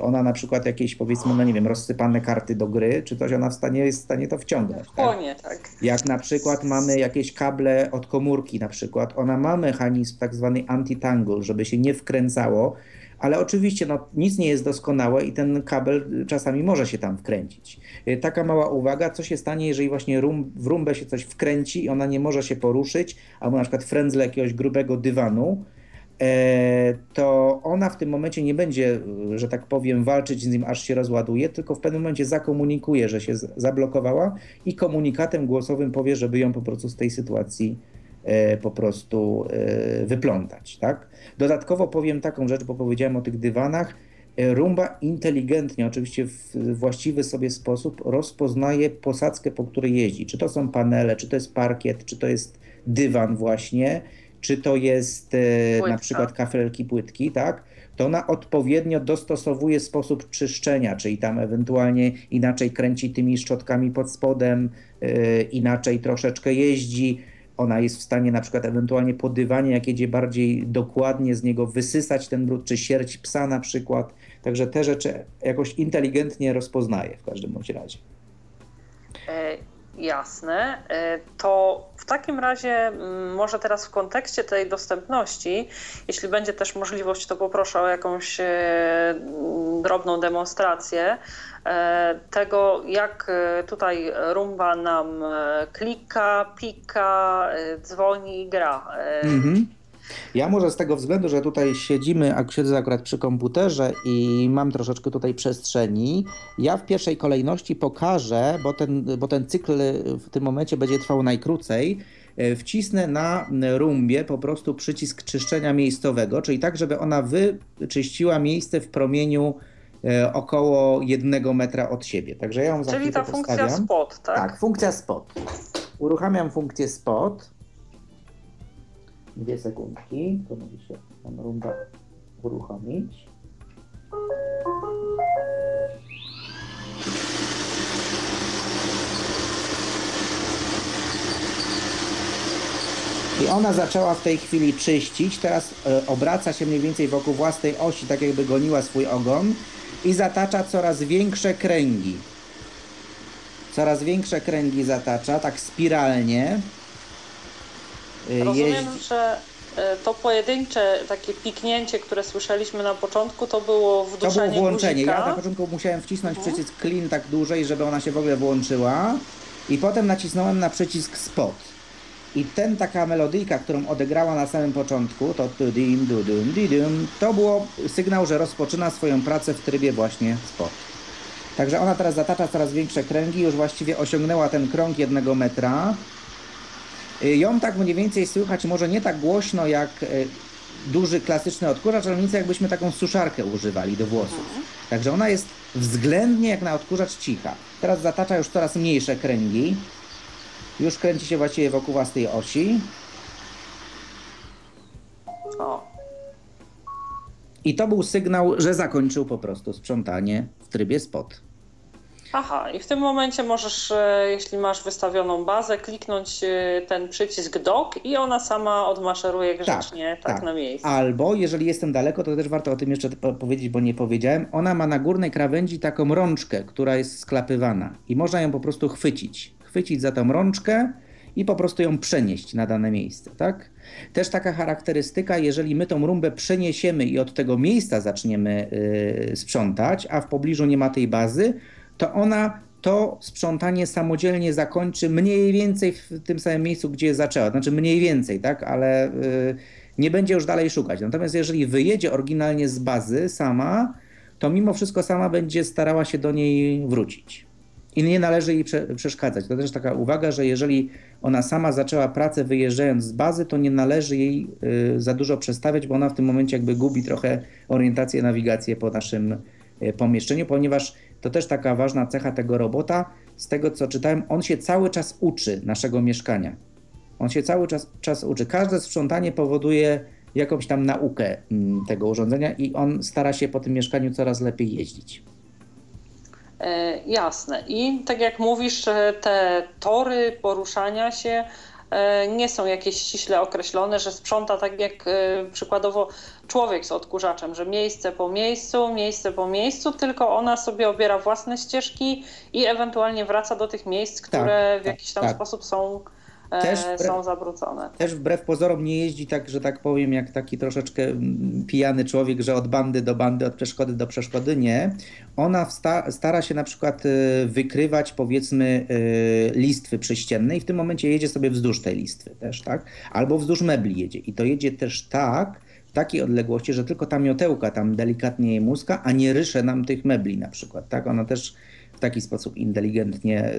ona na przykład jakieś, powiedzmy, no nie wiem, rozsypane karty do gry, czy coś, ona jest w stanie to wciągnąć, tak? Nie, tak. Jak na przykład mamy jakieś kable od komórki na przykład, ona ma mechanizm tak zwany anti-tangle, żeby się nie wkręcało, ale oczywiście nic nie jest doskonałe i ten kabel czasami może się tam wkręcić. Taka mała uwaga, co się stanie, jeżeli właśnie w rumbę się coś wkręci i ona nie może się poruszyć, albo na przykład frędzle jakiegoś grubego dywanu, to ona w tym momencie nie będzie, że tak powiem, walczyć z nim, aż się rozładuje, tylko w pewnym momencie zakomunikuje, że się zablokowała i komunikatem głosowym powie, żeby ją po prostu z tej sytuacji po prostu wyplątać, tak? Dodatkowo powiem taką rzecz, bo powiedziałem o tych dywanach. Roomba inteligentnie, oczywiście w właściwy sobie sposób, rozpoznaje posadzkę, po której jeździ. Czy to są panele, czy to jest parkiet, czy to jest dywan właśnie, czy to jest na przykład kafelki płytki, tak? To ona odpowiednio dostosowuje sposób czyszczenia, czyli tam ewentualnie inaczej kręci tymi szczotkami pod spodem, inaczej troszeczkę jeździ. Ona jest w stanie na przykład ewentualnie po dywanie, jak jedzie, bardziej dokładnie z niego wysysać ten brud, czy sierść psa na przykład. Także te rzeczy jakoś inteligentnie rozpoznaje w każdym bądź razie. Jasne. To w takim razie może teraz w kontekście tej dostępności, jeśli będzie też możliwość, to poproszę o jakąś drobną demonstrację tego, jak tutaj Roomba nam klika, pika, dzwoni i gra. Ja może z tego względu, że tutaj siedzę akurat przy komputerze i mam troszeczkę tutaj przestrzeni, ja w pierwszej kolejności pokażę, bo ten cykl w tym momencie będzie trwał najkrócej, wcisnę na Roombie po prostu przycisk czyszczenia miejscowego, czyli tak, żeby ona wyczyściła miejsce w promieniu około 1 metra od siebie. Także ja ją za chwilę postawiam. Czyli ta funkcja spot, tak? Tak, funkcja spot. Uruchamiam funkcję spot. 2 sekundki, to musi się tam Roomba uruchomić. I ona zaczęła w tej chwili czyścić, teraz obraca się mniej więcej wokół własnej osi, tak jakby goniła swój ogon i zatacza coraz większe kręgi. Coraz większe kręgi zatacza, tak spiralnie. Rozumiem, że to pojedyncze takie piknięcie, które słyszeliśmy na początku, to było wduszenie guzika. To było włączenie. Guzika. Ja na początku musiałem wcisnąć przycisk clean tak dłużej, żeby ona się w ogóle włączyła. I potem nacisnąłem na przycisk spot. I taka melodyjka, którą odegrała na samym początku, to to było sygnał, że rozpoczyna swoją pracę w trybie właśnie spot. Także ona teraz zatacza coraz większe kręgi, już właściwie osiągnęła ten krąg 1 metra. Ją tak mniej więcej słychać, może nie tak głośno jak duży klasyczny odkurzacz, ale mniej więcej jakbyśmy taką suszarkę używali do włosów. Także ona jest względnie jak na odkurzacz cicha. Teraz zatacza już coraz mniejsze kręgi. Już kręci się właściwie wokół własnej osi. I to był sygnał, że zakończył po prostu sprzątanie w trybie spot. Aha, i w tym momencie możesz, jeśli masz wystawioną bazę, kliknąć ten przycisk dock i ona sama odmaszeruje grzecznie tak na miejsce. Albo, jeżeli jestem daleko, to też warto o tym jeszcze powiedzieć, bo nie powiedziałem, ona ma na górnej krawędzi taką rączkę, która jest sklapywana i można ją po prostu chwycić za tą rączkę i po prostu ją przenieść na dane miejsce, tak? Też taka charakterystyka, jeżeli my tą Roombę przeniesiemy i od tego miejsca zaczniemy sprzątać, a w pobliżu nie ma tej bazy, to ona to sprzątanie samodzielnie zakończy mniej więcej w tym samym miejscu, gdzie zaczęła. Znaczy mniej więcej, tak, ale nie będzie już dalej szukać. Natomiast jeżeli wyjedzie oryginalnie z bazy sama, to mimo wszystko sama będzie starała się do niej wrócić. I nie należy jej przeszkadzać. To też taka uwaga, że jeżeli ona sama zaczęła pracę wyjeżdżając z bazy, to nie należy jej za dużo przestawiać, bo ona w tym momencie jakby gubi trochę orientację, nawigację po naszym pomieszczeniu, ponieważ to też taka ważna cecha tego robota. Z tego, co czytałem, on się cały czas uczy naszego mieszkania. On się cały czas uczy. Każde sprzątanie powoduje jakąś tam naukę tego urządzenia i on stara się po tym mieszkaniu coraz lepiej jeździć. Jasne. I tak jak mówisz, te tory poruszania się nie są jakieś ściśle określone, że sprząta tak jak przykładowo człowiek z odkurzaczem, że miejsce po miejscu, tylko ona sobie obiera własne ścieżki i ewentualnie wraca do tych miejsc, które w jakiś tam sposób są... są zabrudzone. Też wbrew pozorom nie jeździ tak, że tak powiem, jak taki troszeczkę pijany człowiek, że od bandy do bandy, od przeszkody do przeszkody, nie. Ona stara się na przykład wykrywać, powiedzmy, listwy przyścienne i w tym momencie jedzie sobie wzdłuż tej listwy też, tak? Albo wzdłuż mebli jedzie i to jedzie też tak, w takiej odległości, że tylko ta miotełka tam delikatnie je muska, a nie rysze nam tych mebli na przykład, tak? Ona też w taki sposób inteligentnie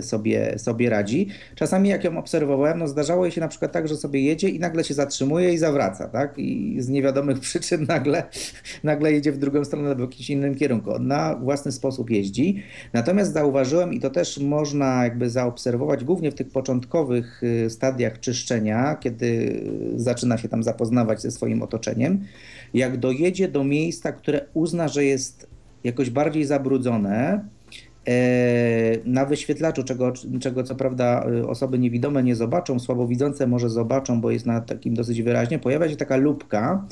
sobie radzi. Czasami jak ją obserwowałem, no zdarzało jej się na przykład tak, że sobie jedzie i nagle się zatrzymuje i zawraca, tak? I z niewiadomych przyczyn nagle jedzie w drugą stronę albo w jakimś innym kierunku. On na własny sposób jeździ. Natomiast zauważyłem, i to też można jakby zaobserwować głównie w tych początkowych stadiach czyszczenia, kiedy zaczyna się tam zapoznawać ze swoim otoczeniem, jak dojedzie do miejsca, które uzna, że jest jakoś bardziej zabrudzone, na wyświetlaczu, czego co prawda osoby niewidome nie zobaczą, słabowidzące może zobaczą, bo jest na takim dosyć wyraźnie, pojawia się taka lupka,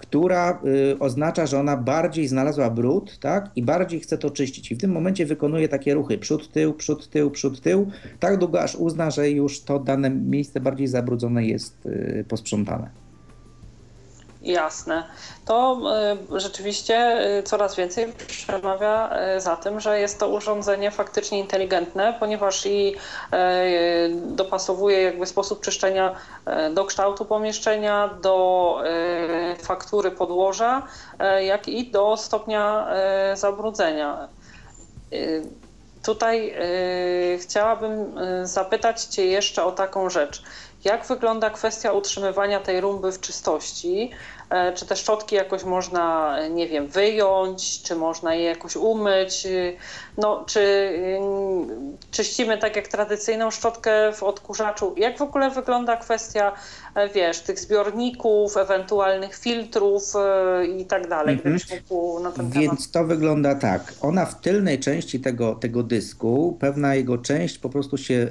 która oznacza, że ona bardziej znalazła brud, tak, i bardziej chce to czyścić. I w tym momencie wykonuje takie ruchy przód, tył, przód, tył, przód, tył, tak długo aż uzna, że już to dane miejsce bardziej zabrudzone jest posprzątane. Jasne. To rzeczywiście coraz więcej przemawia za tym, że jest to urządzenie faktycznie inteligentne, ponieważ i dopasowuje jakby sposób czyszczenia do kształtu pomieszczenia, do faktury podłoża, jak i do stopnia zabrudzenia. Tutaj chciałabym zapytać Cię jeszcze o taką rzecz. Jak wygląda kwestia utrzymywania tej rumby w czystości? Czy te szczotki jakoś można, nie wiem, wyjąć? Czy można je jakoś umyć? No, czy czyścimy tak jak tradycyjną szczotkę w odkurzaczu? Jak w ogóle wygląda kwestia, wiesz, tych zbiorników, ewentualnych filtrów i tak dalej? Gdybyś mógł na ten temat... Więc to wygląda tak. Ona w tylnej części tego dysku, pewna jego część po prostu się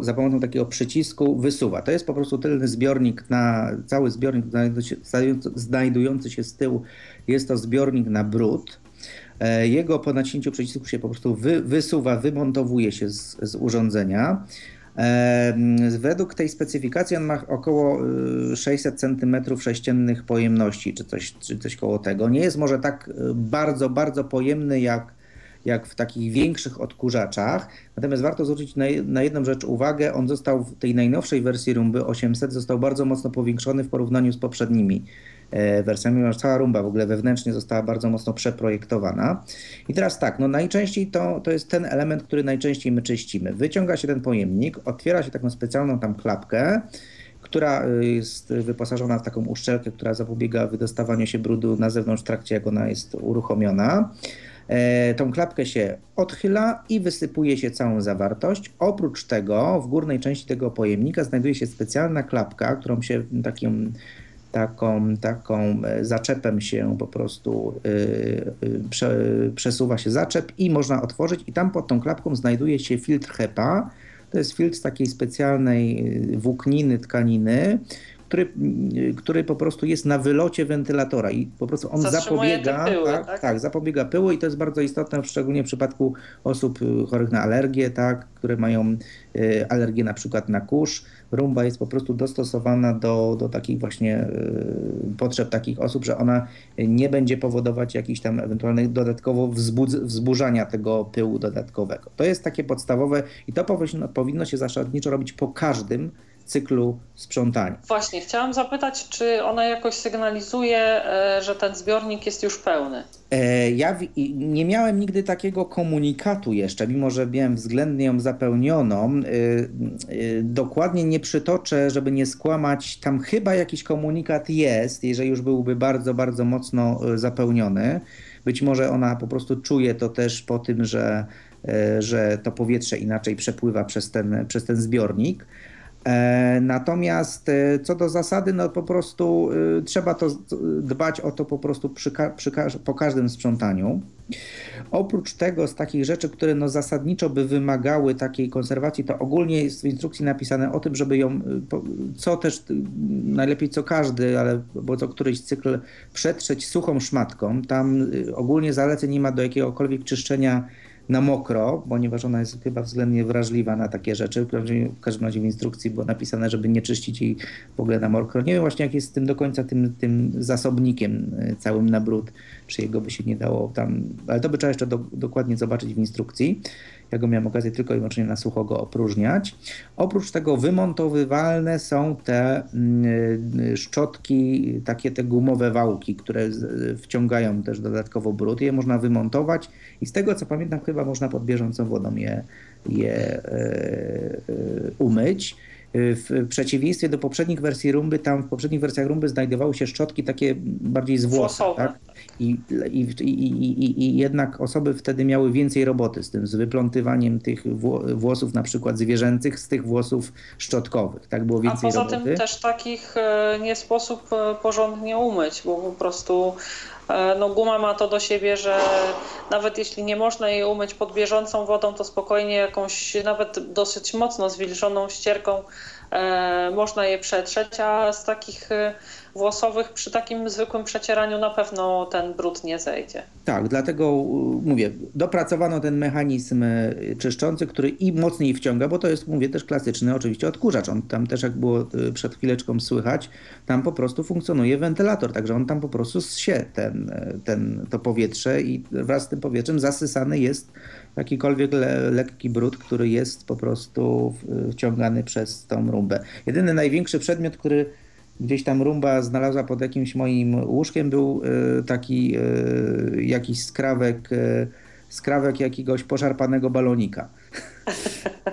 za pomocą takiego przycisku wysuwa. To jest po prostu tylny zbiornik, cały zbiornik znajdujący się z tyłu. Jest to zbiornik na brud. Jego po naciśnięciu przycisku się po prostu wysuwa, wymontowuje się z urządzenia. Według tej specyfikacji on ma około 600 cm3 pojemności, czy coś koło tego. Nie jest może tak bardzo, bardzo pojemny jak w takich większych odkurzaczach. Natomiast warto zwrócić na jedną rzecz uwagę. On został w tej najnowszej wersji Rumby 800 został bardzo mocno powiększony w porównaniu z poprzednimi wersjami, ponieważ cała Rumba w ogóle wewnętrznie została bardzo mocno przeprojektowana. I teraz tak, no najczęściej to jest ten element, który najczęściej my czyścimy. Wyciąga się ten pojemnik, otwiera się taką specjalną tam klapkę, która jest wyposażona w taką uszczelkę, która zapobiega wydostawaniu się brudu na zewnątrz w trakcie, jak ona jest uruchomiona. Tą klapkę się odchyla i wysypuje się całą zawartość. Oprócz tego w górnej części tego pojemnika znajduje się specjalna klapka, którą się taką zaczepem się po prostu przesuwa się zaczep i można otworzyć i tam pod tą klapką znajduje się filtr HEPA. To jest filtr z takiej specjalnej włókniny, tkaniny, który po prostu jest na wylocie wentylatora i po prostu on zapobiega pyły, tak, zapobiega pyłu i to jest bardzo istotne, szczególnie w przypadku osób chorych na alergię, tak, które mają alergię na przykład na kurz. Rumba jest po prostu dostosowana do takich właśnie potrzeb takich osób, że ona nie będzie powodować jakichś tam ewentualnych dodatkowo wzburzania tego pyłu dodatkowego. To jest takie podstawowe i to powinno się zasadniczo robić po każdym cyklu sprzątania. Właśnie, chciałam zapytać, czy ona jakoś sygnalizuje, że ten zbiornik jest już pełny? Ja nie miałem nigdy takiego komunikatu jeszcze, mimo że miałem względnie ją zapełnioną. Dokładnie nie przytoczę, żeby nie skłamać. Tam chyba jakiś komunikat jest, jeżeli już byłby bardzo, bardzo mocno zapełniony. Być może ona po prostu czuje to też po tym, że to powietrze inaczej przepływa przez ten zbiornik. Natomiast co do zasady, no po prostu trzeba to dbać o to po prostu po każdym sprzątaniu. Oprócz tego z takich rzeczy, które no zasadniczo by wymagały takiej konserwacji, to ogólnie jest w instrukcji napisane o tym, żeby ją, co też najlepiej co każdy, ale bo co któryś cykl, przetrzeć suchą szmatką. Tam ogólnie zaleceń nie ma do jakiegokolwiek czyszczenia na mokro, ponieważ ona jest chyba względnie wrażliwa na takie rzeczy. W każdym razie w instrukcji było napisane, żeby nie czyścić jej w ogóle na mokro. Nie wiem właśnie, jak jest z tym do końca tym zasobnikiem całym na brud, czy jego by się nie dało tam, ale to by trzeba jeszcze dokładnie zobaczyć w instrukcji. Ja go miałem okazję tylko i wyłącznie na sucho go opróżniać. Oprócz tego wymontowywalne są te szczotki, takie te gumowe wałki, które wciągają też dodatkowo brud. Je można wymontować i z tego co pamiętam chyba można pod bieżącą wodą je umyć. W przeciwieństwie do poprzednich wersji Rumby, tam w poprzednich wersjach Rumby znajdowały się szczotki takie bardziej z włosów, tak? I jednak osoby wtedy miały więcej roboty z tym, z wyplątywaniem tych włosów na przykład zwierzęcych z tych włosów szczotkowych, tak? Było więcej roboty. A poza tym też takich nie sposób porządnie umyć, bo po prostu no guma ma to do siebie, że nawet jeśli nie można jej umyć pod bieżącą wodą, to spokojnie jakąś nawet dosyć mocno zwilżoną ścierką można je przetrzeć, a z takich włosowych przy takim zwykłym przecieraniu na pewno ten brud nie zejdzie. Tak, dlatego mówię, dopracowano ten mechanizm czyszczący, który i mocniej wciąga, bo to jest, mówię, też klasyczny oczywiście odkurzacz. On tam też, jak było przed chwileczką słychać, tam po prostu funkcjonuje wentylator, także on tam po prostu zsie to powietrze i wraz z tym powietrzem zasysany jest jakikolwiek lekki brud, który jest po prostu wciągany przez tą rumbę. Jedyny największy przedmiot, który gdzieś tam rumba znalazła pod jakimś moim łóżkiem, był taki jakiś skrawek jakiegoś poszarpanego balonika.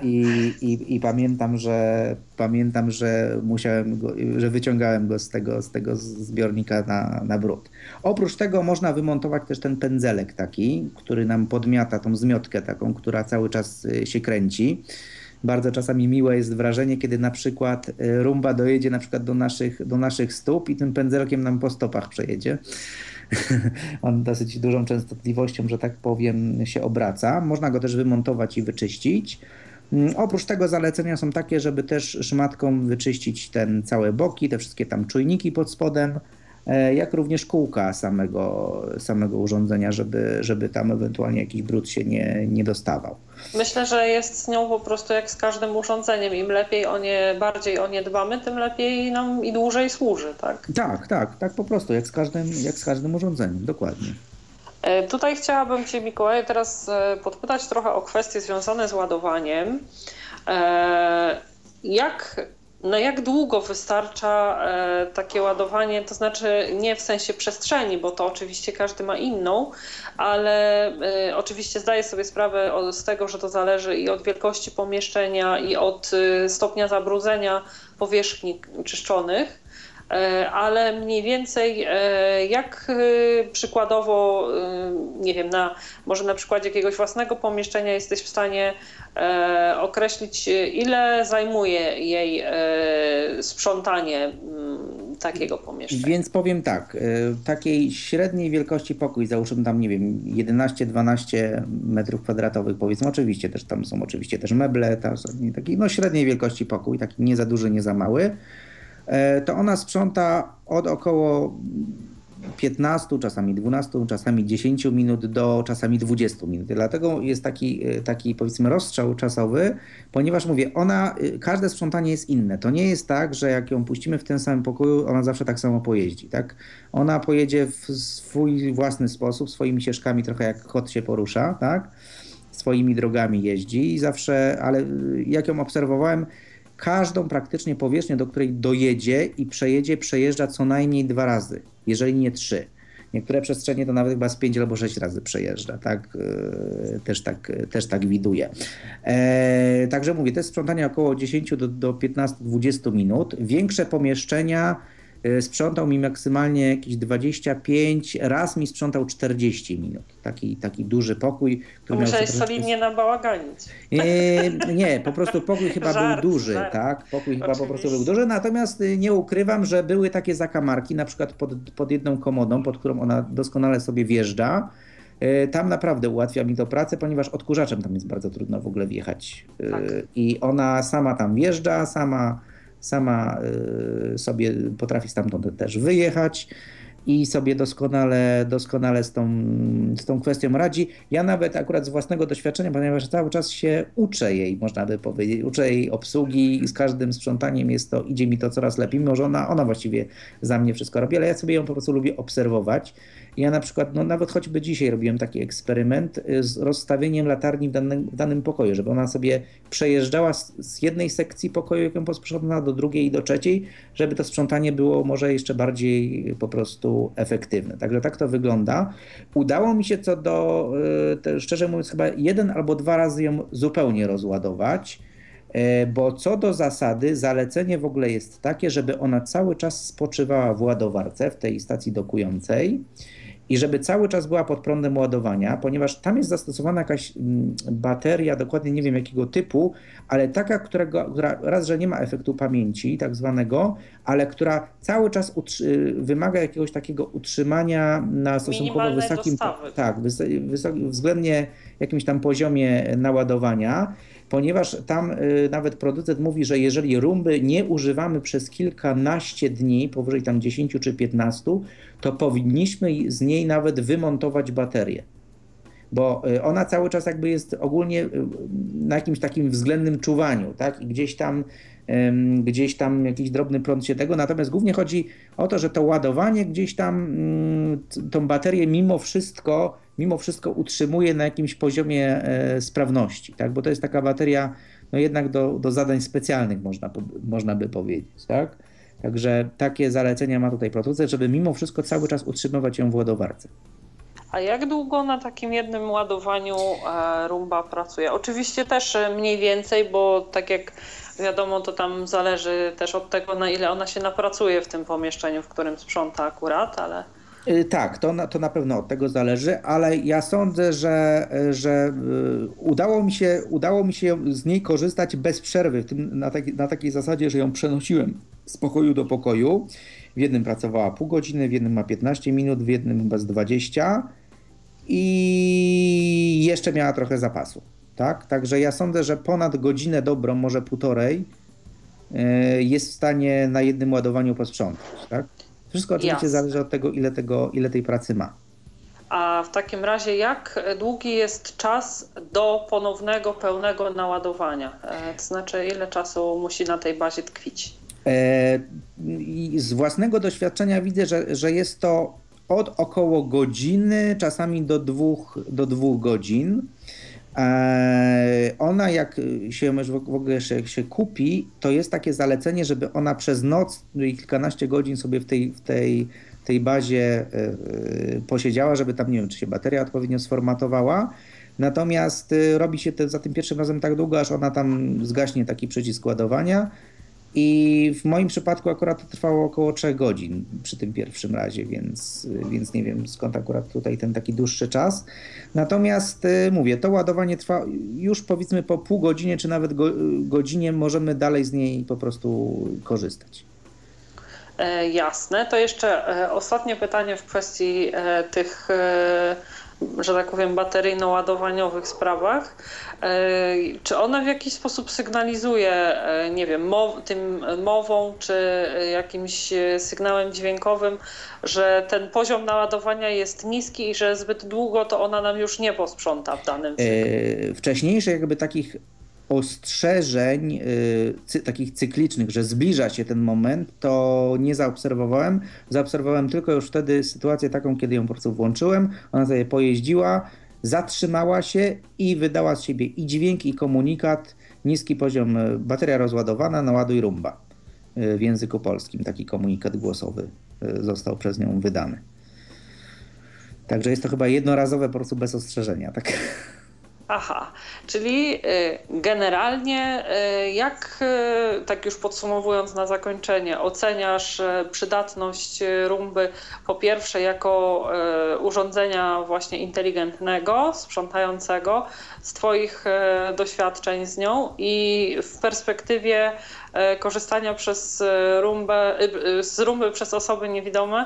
I pamiętam, że musiałem go, że wyciągałem go z tego zbiornika na brud. Oprócz tego można wymontować też ten pędzelek taki, który nam podmiata tą zmiotkę taką, która cały czas się kręci. Bardzo czasami miłe jest wrażenie, kiedy na przykład rumba dojedzie na przykład do naszych stóp i tym pędzelkiem nam po stopach przejedzie. On dosyć dużą częstotliwością, że tak powiem, się obraca. Można go też wymontować i wyczyścić. Oprócz tego zalecenia są takie, żeby też szmatką wyczyścić ten całe boki, te wszystkie tam czujniki pod spodem, jak również kółka samego urządzenia, żeby tam ewentualnie jakiś brud się nie dostawał. Myślę, że jest z nią po prostu jak z każdym urządzeniem. Im lepiej bardziej o nie dbamy, tym lepiej nam i dłużej służy, tak? Tak, po prostu, jak z każdym urządzeniem, dokładnie. Tutaj chciałabym Cię, Mikołaj, teraz podpytać trochę o kwestie związane z ładowaniem. Jak długo wystarcza takie ładowanie, to znaczy nie w sensie przestrzeni, bo to oczywiście każdy ma inną, ale oczywiście zdaję sobie sprawę z tego, że to zależy i od wielkości pomieszczenia, i od stopnia zabrudzenia powierzchni czyszczonych, ale mniej więcej jak przykładowo, nie wiem, może na przykładzie jakiegoś własnego pomieszczenia jesteś w stanie określić, ile zajmuje jej sprzątanie takiego pomieszczenia. Więc powiem tak, takiej średniej wielkości pokój, załóżmy tam, nie wiem, 11-12 m2, powiedzmy, oczywiście też tam są oczywiście też meble, takiej no średniej wielkości pokój, taki nie za duży, nie za mały, to ona sprząta od około 15, czasami 12, czasami 10 minut do czasami 20 minut. Dlatego jest taki powiedzmy rozstrzał czasowy, ponieważ mówię, każde sprzątanie jest inne. To nie jest tak, że jak ją puścimy w tym samym pokoju, ona zawsze tak samo pojeździ, tak? Ona pojedzie w swój własny sposób, swoimi ścieżkami, trochę jak kot się porusza, tak? Swoimi drogami jeździ i zawsze, ale jak ją obserwowałem, każdą praktycznie powierzchnię, do której dojedzie i przejeżdża co najmniej 2 razy, jeżeli nie 3. Niektóre przestrzenie to nawet chyba z 5 albo 6 razy przejeżdża, tak? Też tak widuję. Także mówię, to jest sprzątanie około 10 do 15-20 minut. Większe pomieszczenia sprzątał mi maksymalnie jakieś 25, raz mi sprzątał 40 minut. Taki duży pokój. Musiałeś solidnie nabałaganić. Nie, po prostu pokój chyba był duży. Żart. Tak? Pokój chyba po prostu był duży, natomiast nie ukrywam, że były takie zakamarki, na przykład pod jedną komodą, pod którą ona doskonale sobie wjeżdża. Tam naprawdę ułatwia mi to pracę, ponieważ odkurzaczem tam jest bardzo trudno w ogóle wjechać. Tak. I ona sama tam wjeżdża, sama sobie potrafi stamtąd też wyjechać i sobie doskonale z tą kwestią radzi. Ja nawet akurat z własnego doświadczenia, ponieważ cały czas się uczę jej, można by powiedzieć, uczę jej obsługi i z każdym sprzątaniem idzie mi to coraz lepiej, mimo że ona właściwie za mnie wszystko robi, ale ja sobie ją po prostu lubię obserwować. Ja na przykład, nawet choćby dzisiaj robiłem taki eksperyment z rozstawieniem latarni w danym pokoju, żeby ona sobie przejeżdżała z jednej sekcji pokoju, jaką posprzątana, do drugiej i do trzeciej, żeby to sprzątanie było może jeszcze bardziej po prostu efektywne. Także tak to wygląda. Udało mi się szczerze mówiąc, chyba 1 albo 2 razy ją zupełnie rozładować, bo co do zasady zalecenie w ogóle jest takie, żeby ona cały czas spoczywała w ładowarce, w tej stacji dokującej, i żeby cały czas była pod prądem ładowania, ponieważ tam jest zastosowana jakaś bateria, dokładnie nie wiem jakiego typu, ale taka, która raz, że nie ma efektu pamięci tak zwanego, ale która cały czas wymaga jakiegoś takiego utrzymania na stosunkowo wysokim, względnie jakimś tam poziomie naładowania, ponieważ tam nawet producent mówi, że jeżeli rumby nie używamy przez kilkanaście dni, powyżej tam 10 czy 15, to powinniśmy z niej nawet wymontować baterię. Bo ona cały czas jakby jest ogólnie na jakimś takim względnym czuwaniu, tak? I gdzieś tam jakiś drobny prąd się tego, natomiast głównie chodzi o to, że to ładowanie gdzieś tam tą baterię mimo wszystko utrzymuje na jakimś poziomie sprawności, tak? Bo to jest taka bateria jednak do zadań specjalnych można by powiedzieć, tak? Także takie zalecenia ma tutaj producent, żeby mimo wszystko cały czas utrzymywać ją w ładowarce. A jak długo na takim jednym ładowaniu Roomba pracuje? Oczywiście też mniej więcej, bo tak jak wiadomo, to tam zależy też od tego, na ile ona się napracuje w tym pomieszczeniu, w którym sprząta akurat, ale... Tak, to na pewno od tego zależy, ale ja sądzę, że udało mi się z niej korzystać bez przerwy, na takiej zasadzie, że ją przenosiłem z pokoju do pokoju. W jednym pracowała pół godziny, w jednym ma 15 minut, w jednym chyba z 20 i jeszcze miała trochę zapasu. Tak? Także ja sądzę, że ponad godzinę dobrą, może półtorej, jest w stanie na jednym ładowaniu posprzątać. Tak? Wszystko oczywiście zależy od tego, ile tej pracy ma. A w takim razie jak długi jest czas do ponownego, pełnego naładowania? To znaczy ile czasu musi na tej bazie tkwić? Z własnego doświadczenia widzę, że jest to od około godziny, czasami do dwóch godzin. Ona jak się w ogóle się kupi, to jest takie zalecenie, żeby ona przez noc i kilkanaście godzin sobie w tej bazie posiedziała, żeby tam, nie wiem, czy się bateria odpowiednio sformatowała. Natomiast robi się to za tym pierwszym razem tak długo, aż ona tam zgaśnie taki przycisk ładowania. I w moim przypadku akurat to trwało około 3 godzin przy tym pierwszym razie, więc nie wiem skąd akurat tutaj ten taki dłuższy czas. Natomiast mówię, to ładowanie trwa już powiedzmy po pół godzinie czy nawet godzinie, możemy dalej z niej po prostu korzystać. Jasne. To jeszcze ostatnie pytanie w kwestii tych, że tak powiem, bateryjno-ładowaniowych sprawach. Czy ona w jakiś sposób sygnalizuje, nie wiem, tym mową czy jakimś sygnałem dźwiękowym, że ten poziom naładowania jest niski i że zbyt długo to ona nam już nie posprząta w danym cyklu? Wcześniejszych jakby takich ostrzeżeń, takich cyklicznych, że zbliża się ten moment, to nie zaobserwowałem. Zaobserwowałem tylko już wtedy sytuację taką, kiedy ją po prostu włączyłem, ona sobie pojeździła, zatrzymała się i wydała z siebie i dźwięk, i komunikat, niski poziom, bateria rozładowana, naładuj Roomba. W języku polskim taki komunikat głosowy został przez nią wydany. Także jest to chyba jednorazowe, po prostu bez ostrzeżenia, tak? Aha, czyli generalnie jak, tak już podsumowując na zakończenie, oceniasz przydatność Roomby po pierwsze jako urządzenia właśnie inteligentnego, sprzątającego, z Twoich doświadczeń z nią i w perspektywie korzystania przez Roombę, z Roomby przez osoby niewidome,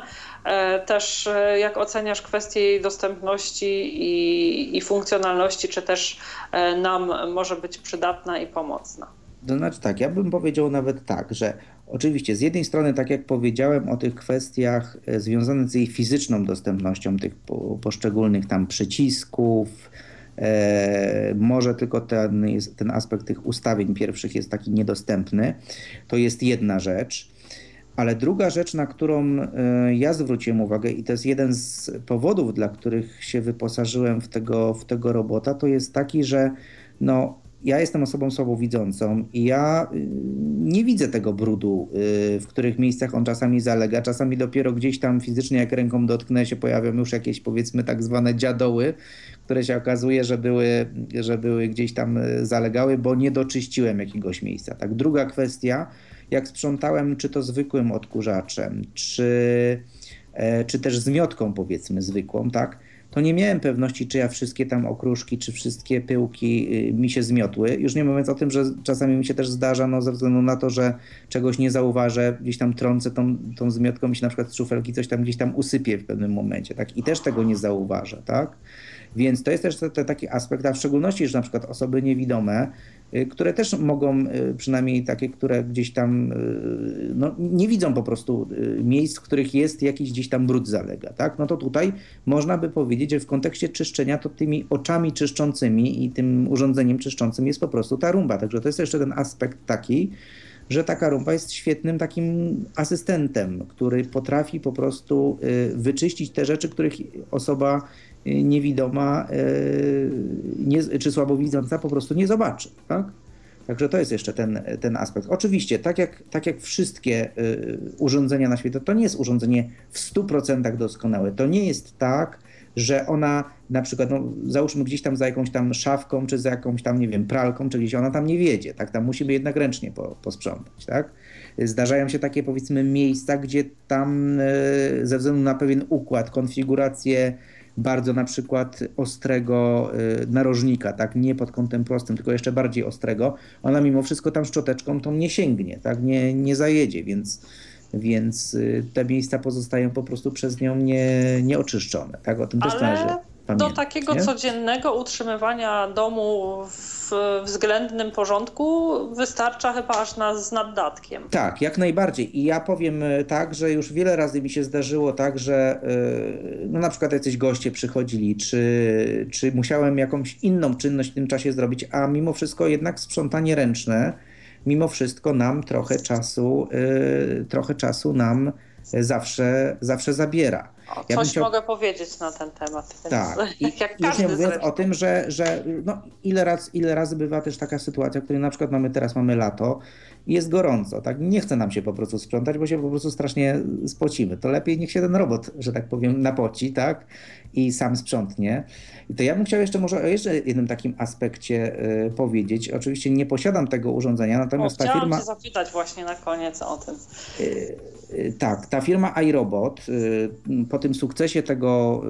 też jak oceniasz kwestię jej dostępności i funkcjonalności, czy też nam może być przydatna i pomocna? To znaczy tak, ja bym powiedział nawet tak, że oczywiście z jednej strony, tak jak powiedziałem o tych kwestiach związanych z jej fizyczną dostępnością tych poszczególnych tam przycisków, może tylko ten aspekt tych ustawień pierwszych jest taki niedostępny, to jest jedna rzecz. Ale druga rzecz, na którą ja zwróciłem uwagę i to jest jeden z powodów, dla których się wyposażyłem w tego robota, to jest taki, że no, ja jestem osobą słabowidzącą i ja nie widzę tego brudu, w których miejscach on czasami zalega. Czasami dopiero gdzieś tam fizycznie, jak ręką dotknę, się pojawią już jakieś, powiedzmy, tak zwane dziadoły, które się okazuje, że były gdzieś tam zalegały, bo nie doczyściłem jakiegoś miejsca. Tak, druga kwestia, jak sprzątałem, czy to zwykłym odkurzaczem, czy też zmiotką, powiedzmy, zwykłą, tak, to nie miałem pewności, czy ja wszystkie tam okruszki, czy wszystkie pyłki mi się zmiotły. Już nie mówiąc o tym, że czasami mi się też zdarza, no ze względu na to, że czegoś nie zauważę, gdzieś tam trącę tą zmiotką i się na przykład z szufelki coś tam gdzieś tam usypie w pewnym momencie, tak, i też tego nie zauważę, tak. Więc to jest też taki aspekt, a w szczególności, że na przykład osoby niewidome, które też mogą, przynajmniej takie, które gdzieś tam no, nie widzą po prostu miejsc, w których jest jakiś gdzieś tam brud zalega, tak? No to tutaj można by powiedzieć, że w kontekście czyszczenia to tymi oczami czyszczącymi i tym urządzeniem czyszczącym jest po prostu ta Roomba. Także to jest jeszcze ten aspekt taki, że taka Roomba jest świetnym takim asystentem, który potrafi po prostu wyczyścić te rzeczy, których osoba niewidoma czy słabowidząca po prostu nie zobaczy, tak? Także to jest jeszcze ten aspekt. Oczywiście, tak jak wszystkie urządzenia na świecie, to nie jest urządzenie w 100% doskonałe. To nie jest tak, że ona na przykład, no, załóżmy gdzieś tam za jakąś tam szafką, czy za jakąś tam, nie wiem, pralką, czy gdzieś ona tam nie wiedzie, tak? Tam musimy jednak ręcznie posprzątać, tak? Zdarzają się takie, powiedzmy, miejsca, gdzie tam ze względu na pewien układ, konfigurację bardzo na przykład ostrego narożnika, tak, nie pod kątem prostym, tylko jeszcze bardziej ostrego, ona mimo wszystko tam szczoteczką tą nie sięgnie, tak, nie zajedzie, więc te miejsca pozostają po prostu przez nią nieoczyszczone, tak, o tym też należy pamiętać. Do takiego codziennego utrzymywania domu w względnym porządku wystarcza chyba aż z naddatkiem. Tak, jak najbardziej. I ja powiem tak, że już wiele razy mi się zdarzyło tak, że no na przykład jacyś goście przychodzili, czy musiałem jakąś inną czynność w tym czasie zrobić, a mimo wszystko jednak sprzątanie ręczne mimo wszystko nam trochę czasu nam zawsze zabiera. Ja coś mogę powiedzieć na ten temat. Więc tak. I już nie mówiąc o tym, że no, ile razy bywa też taka sytuacja, w której na przykład teraz mamy lato i jest gorąco, tak? Nie chce nam się po prostu sprzątać, bo się po prostu strasznie spocimy. To lepiej niech się ten robot, że tak powiem, napoci, tak? I sam sprzątnie. I to ja bym chciał jeszcze może o jeszcze jednym takim aspekcie powiedzieć. Oczywiście nie posiadam tego urządzenia, natomiast ta firma... Chciałam cię zapytać właśnie na koniec o tym. Ta firma iRobot po tym sukcesie tego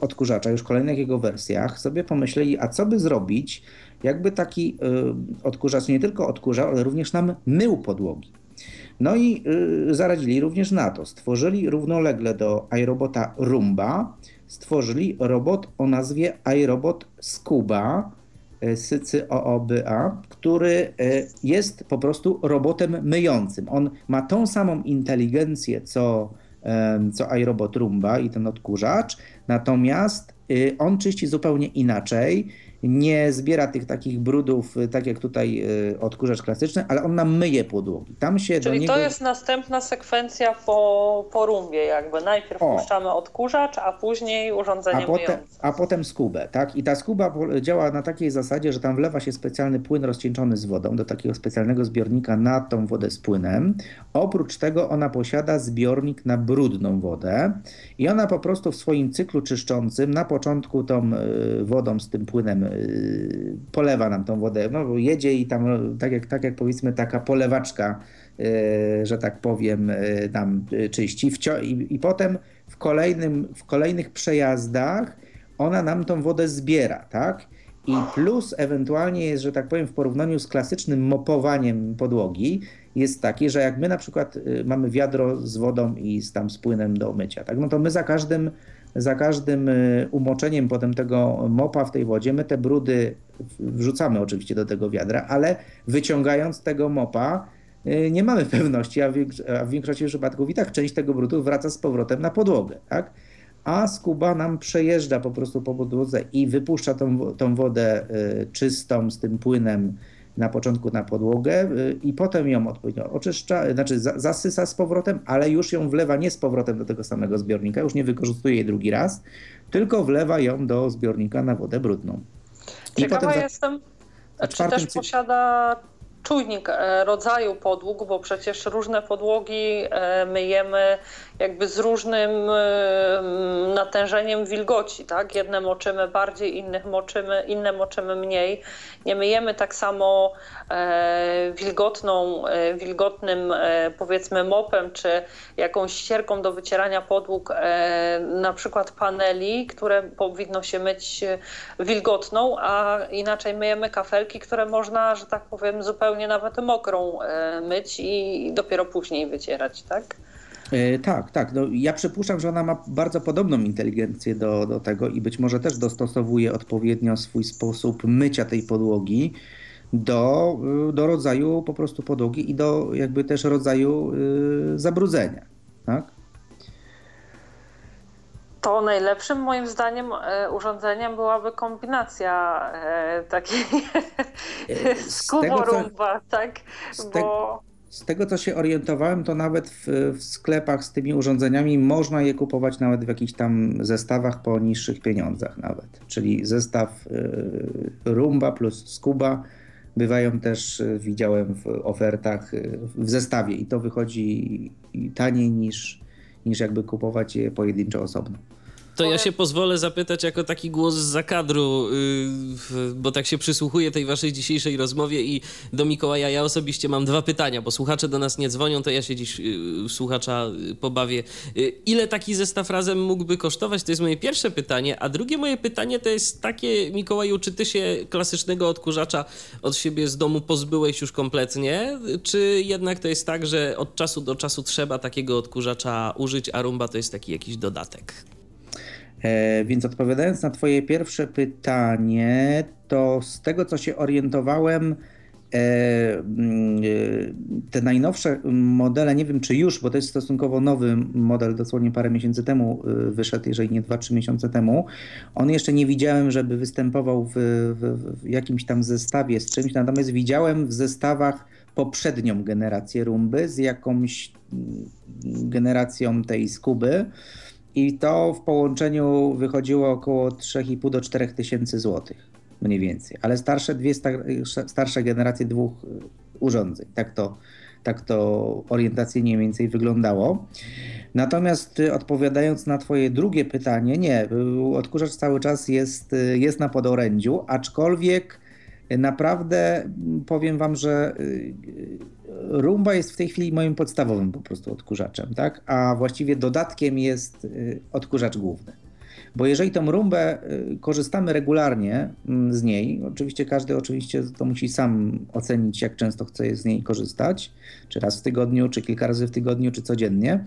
odkurzacza, już kolejnych jego wersjach, sobie pomyśleli, a co by zrobić, jakby taki odkurzacz nie tylko odkurzał, ale również nam mył podłogi. No i zaradzili również na to. Stworzyli równolegle do iRobota Roomba, stworzyli robot o nazwie iRobot Scooba, SCOOBA, który jest po prostu robotem myjącym. On ma tą samą inteligencję, co iRobot Roomba i ten odkurzacz, natomiast on czyści zupełnie inaczej, nie zbiera tych takich brudów, tak jak tutaj odkurzacz klasyczny, ale on nam myje podłogi. Tam się Czyli do niego... to jest następna sekwencja po Roombie jakby. Najpierw puszczamy odkurzacz, a później urządzenie myjące. A potem skubę, tak? I ta skuba działa na takiej zasadzie, że tam wlewa się specjalny płyn rozcieńczony z wodą do takiego specjalnego zbiornika na tą wodę z płynem. Oprócz tego ona posiada zbiornik na brudną wodę i ona po prostu w swoim cyklu płynniku czyszczącym na początku tą wodą z tym płynem polewa nam tą wodę, no jedzie i tam tak jak powiedzmy taka polewaczka, że tak powiem, tam czyści i potem w kolejnych przejazdach ona nam tą wodę zbiera, tak? I plus ewentualnie jest, że tak powiem, w porównaniu z klasycznym mopowaniem podłogi jest taki, że jak my na przykład mamy wiadro z wodą i tam z płynem do mycia, tak? No to my za każdym umoczeniem potem tego mopa w tej wodzie my te brudy wrzucamy oczywiście do tego wiadra, ale wyciągając tego mopa nie mamy pewności, a w większości przypadków i tak część tego brudu wraca z powrotem na podłogę, tak? A Scooba nam przejeżdża po prostu po podłodze i wypuszcza tą wodę czystą z tym płynem na początku na podłogę i potem ją odpowiednio oczyszcza, znaczy zasysa z powrotem, ale już ją wlewa nie z powrotem do tego samego zbiornika, już nie wykorzystuje jej drugi raz, tylko wlewa ją do zbiornika na wodę brudną. Ciekawa jestem, czy też posiada czujnik rodzaju podłóg, bo przecież różne podłogi myjemy jakby z różnym natężeniem wilgoci, tak? Jedne moczymy bardziej, inne moczymy mniej. Nie myjemy tak samo wilgotnym powiedzmy mopem czy jakąś ścierką do wycierania podłóg, na przykład paneli, które powinno się myć wilgotną, a inaczej myjemy kafelki, które można, że tak powiem, zupełnie nawet mokrą myć i dopiero później wycierać, tak? Tak. No, ja przypuszczam, że ona ma bardzo podobną inteligencję do tego i być może też dostosowuje odpowiednio swój sposób mycia tej podłogi do rodzaju po prostu podłogi i do jakby też rodzaju zabrudzenia, tak? To najlepszym moim zdaniem urządzeniem byłaby kombinacja takiej Scooba-Roomba, tak? Bo... Z tego, co się orientowałem, to nawet w sklepach z tymi urządzeniami można je kupować nawet w jakichś tam zestawach po niższych pieniądzach nawet. Czyli zestaw Roomba plus Scooba bywają też, widziałem w ofertach w zestawie i to wychodzi taniej niż jakby kupować je pojedynczo osobno. To ja się pozwolę zapytać jako taki głos zza kadru, bo tak się przysłuchuję tej waszej dzisiejszej rozmowie i do Mikołaja ja osobiście mam dwa pytania, bo słuchacze do nas nie dzwonią, to ja się dziś słuchacza pobawię. Ile taki zestaw razem mógłby kosztować? To jest moje pierwsze pytanie, a drugie moje pytanie to jest takie, Mikołaju, czy ty się klasycznego odkurzacza od siebie z domu pozbyłeś już kompletnie, czy jednak to jest tak, że od czasu do czasu trzeba takiego odkurzacza użyć, a Roomba to jest taki jakiś dodatek? Więc odpowiadając na twoje pierwsze pytanie, to z tego, co się orientowałem, te najnowsze modele, nie wiem czy już, bo to jest stosunkowo nowy model, dosłownie parę miesięcy temu wyszedł, jeżeli nie 2-3 miesiące temu. On jeszcze nie widziałem, żeby występował w jakimś tam zestawie z czymś, natomiast widziałem w zestawach poprzednią generację Roomby z jakąś generacją tej Scooby. I to w połączeniu wychodziło około 3,5 do 4 tysięcy złotych, mniej więcej. Ale starsze generacje dwóch urządzeń. Tak to orientacyjnie mniej więcej wyglądało. Natomiast odpowiadając na twoje drugie pytanie, nie, odkurzacz cały czas jest na podorędziu, aczkolwiek naprawdę powiem wam, że Roomba jest w tej chwili moim podstawowym po prostu odkurzaczem, tak? A właściwie dodatkiem jest odkurzacz główny. Bo jeżeli tą Roombę korzystamy regularnie z niej, każdy to musi sam ocenić, jak często chce z niej korzystać, czy raz w tygodniu, czy kilka razy w tygodniu, czy codziennie.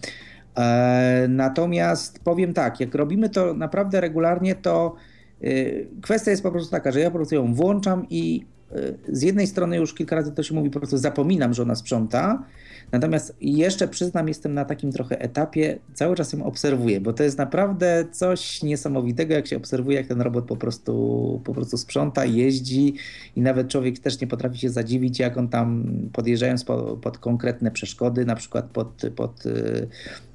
Natomiast powiem tak, jak robimy to naprawdę regularnie, to kwestia jest po prostu taka, że ja po prostu ją włączam i z jednej strony już kilka razy to się mówi, po prostu zapominam, że ona sprząta, natomiast jeszcze przyznam, jestem na takim trochę etapie, cały czas ją obserwuję, bo to jest naprawdę coś niesamowitego, jak się obserwuje, jak ten robot po prostu sprząta, jeździ i nawet człowiek też nie potrafi się zadziwić, jak on tam podjeżdżając pod konkretne przeszkody, na przykład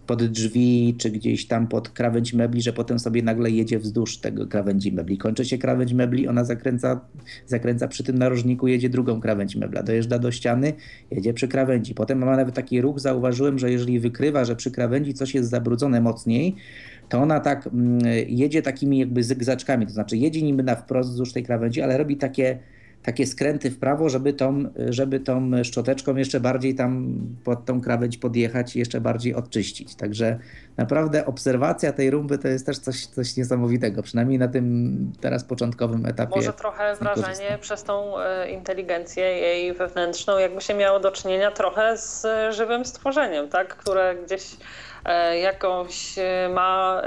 pod drzwi, czy gdzieś tam pod krawędź mebli, że potem sobie nagle jedzie wzdłuż tego krawędzi mebli. Kończy się krawędź mebli, ona zakręca przy tym narożniku, jedzie drugą krawędź mebla, dojeżdża do ściany, jedzie przy krawędzi. Potem ma nawet taki ruch, zauważyłem, że jeżeli wykrywa, że przy krawędzi coś jest zabrudzone mocniej, to ona tak jedzie takimi jakby zygzaczkami, to znaczy jedzie niby na wprost wzdłuż tej krawędzi, ale robi takie skręty w prawo, żeby tą szczoteczką jeszcze bardziej tam pod tą krawędź podjechać i jeszcze bardziej odczyścić. Także naprawdę obserwacja tej rumby to jest też coś niesamowitego, przynajmniej na tym teraz początkowym etapie. Może trochę zrażenie przez tą inteligencję jej wewnętrzną, jakby się miało do czynienia trochę z żywym stworzeniem, tak, które gdzieś jakąś ma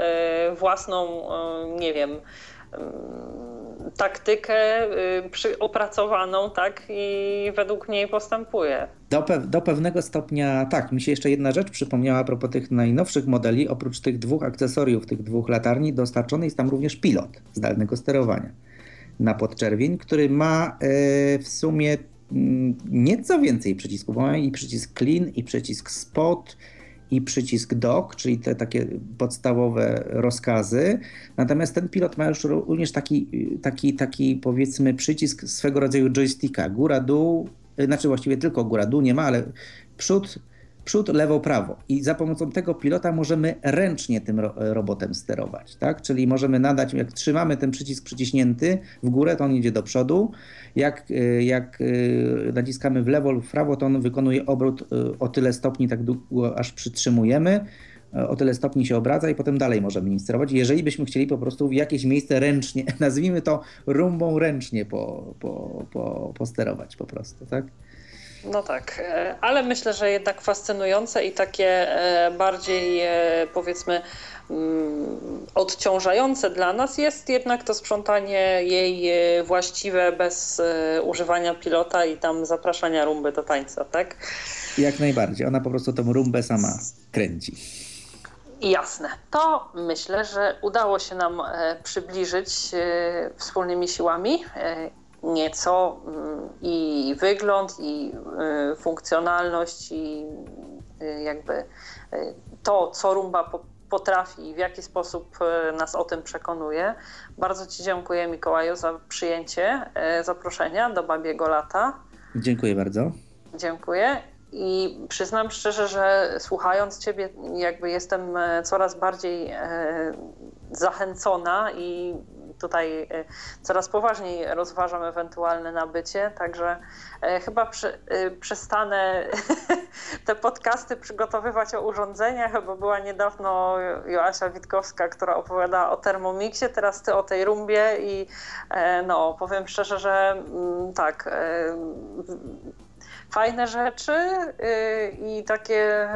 własną, nie wiem, taktykę opracowaną, tak, i według niej postępuje. Do pewnego stopnia tak. Mi się jeszcze jedna rzecz przypomniała a propos tych najnowszych modeli. Oprócz tych dwóch akcesoriów, tych dwóch latarni dostarczony jest tam również pilot zdalnego sterowania na podczerwień, który ma w sumie nieco więcej przycisków. Mamy i przycisk clean, i przycisk spot, i przycisk dock, czyli te takie podstawowe rozkazy. Natomiast ten pilot ma już również taki powiedzmy przycisk swego rodzaju joysticka. Góra, dół, znaczy właściwie tylko góra, dół nie ma, ale przód, lewo, prawo. I za pomocą tego pilota możemy ręcznie tym robotem sterować, tak? Czyli możemy nadać, jak trzymamy ten przycisk przyciśnięty w górę, to on idzie do przodu. Jak naciskamy w lewo lub w prawo, to on wykonuje obrót o tyle stopni, tak długo aż przytrzymujemy. O tyle stopni się obraca i potem dalej możemy nim sterować. Jeżeli byśmy chcieli po prostu w jakieś miejsce ręcznie, nazwijmy to rumbą ręcznie posterować po prostu, tak? No tak, ale myślę, że jednak fascynujące i takie bardziej, powiedzmy, odciążające dla nas jest jednak to sprzątanie jej właściwe bez używania pilota i tam zapraszania rumby do tańca, tak? Jak najbardziej, ona po prostu tą rumbę sama kręci. Jasne. To myślę, że udało się nam przybliżyć wspólnymi siłami nieco i wygląd, i funkcjonalność, i jakby to, co Roomba potrafi i w jaki sposób nas o tym przekonuje. Bardzo Ci dziękuję, Mikołaju, za przyjęcie zaproszenia do Babiego Lata. Dziękuję bardzo. Dziękuję. I przyznam szczerze, że słuchając Ciebie jakby jestem coraz bardziej zachęcona i tutaj coraz poważniej rozważam ewentualne nabycie, także chyba przestanę te podcasty przygotowywać o urządzeniach, bo była niedawno Joasia Witkowska, która opowiadała o Thermomixie, teraz Ty o tej rumbie i no powiem szczerze, że tak, fajne rzeczy i takie,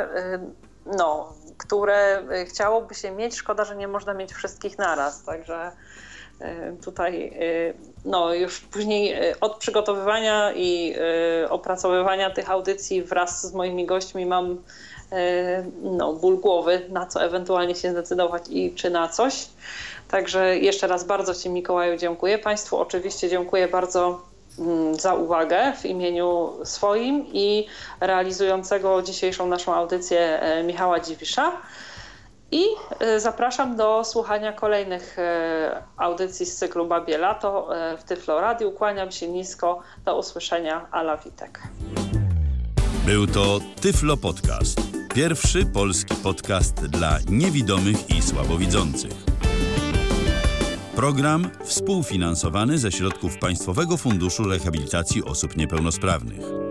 no, które chciałoby się mieć, szkoda, że nie można mieć wszystkich naraz, także tutaj no już później od przygotowywania i opracowywania tych audycji wraz z moimi gośćmi mam no, ból głowy, na co ewentualnie się zdecydować i czy na coś. Także jeszcze raz bardzo Ci, Mikołaju, dziękuję. Państwu oczywiście dziękuję bardzo za uwagę w imieniu swoim i realizującego dzisiejszą naszą audycję Michała Dziwisza. I zapraszam do słuchania kolejnych audycji z cyklu Babie Lato w Tyflo Radiu. Kłaniam się nisko. Do usłyszenia. Ala Witek. Był to Tyflo Podcast. Pierwszy polski podcast dla niewidomych i słabowidzących. Program współfinansowany ze środków Państwowego Funduszu Rehabilitacji Osób Niepełnosprawnych.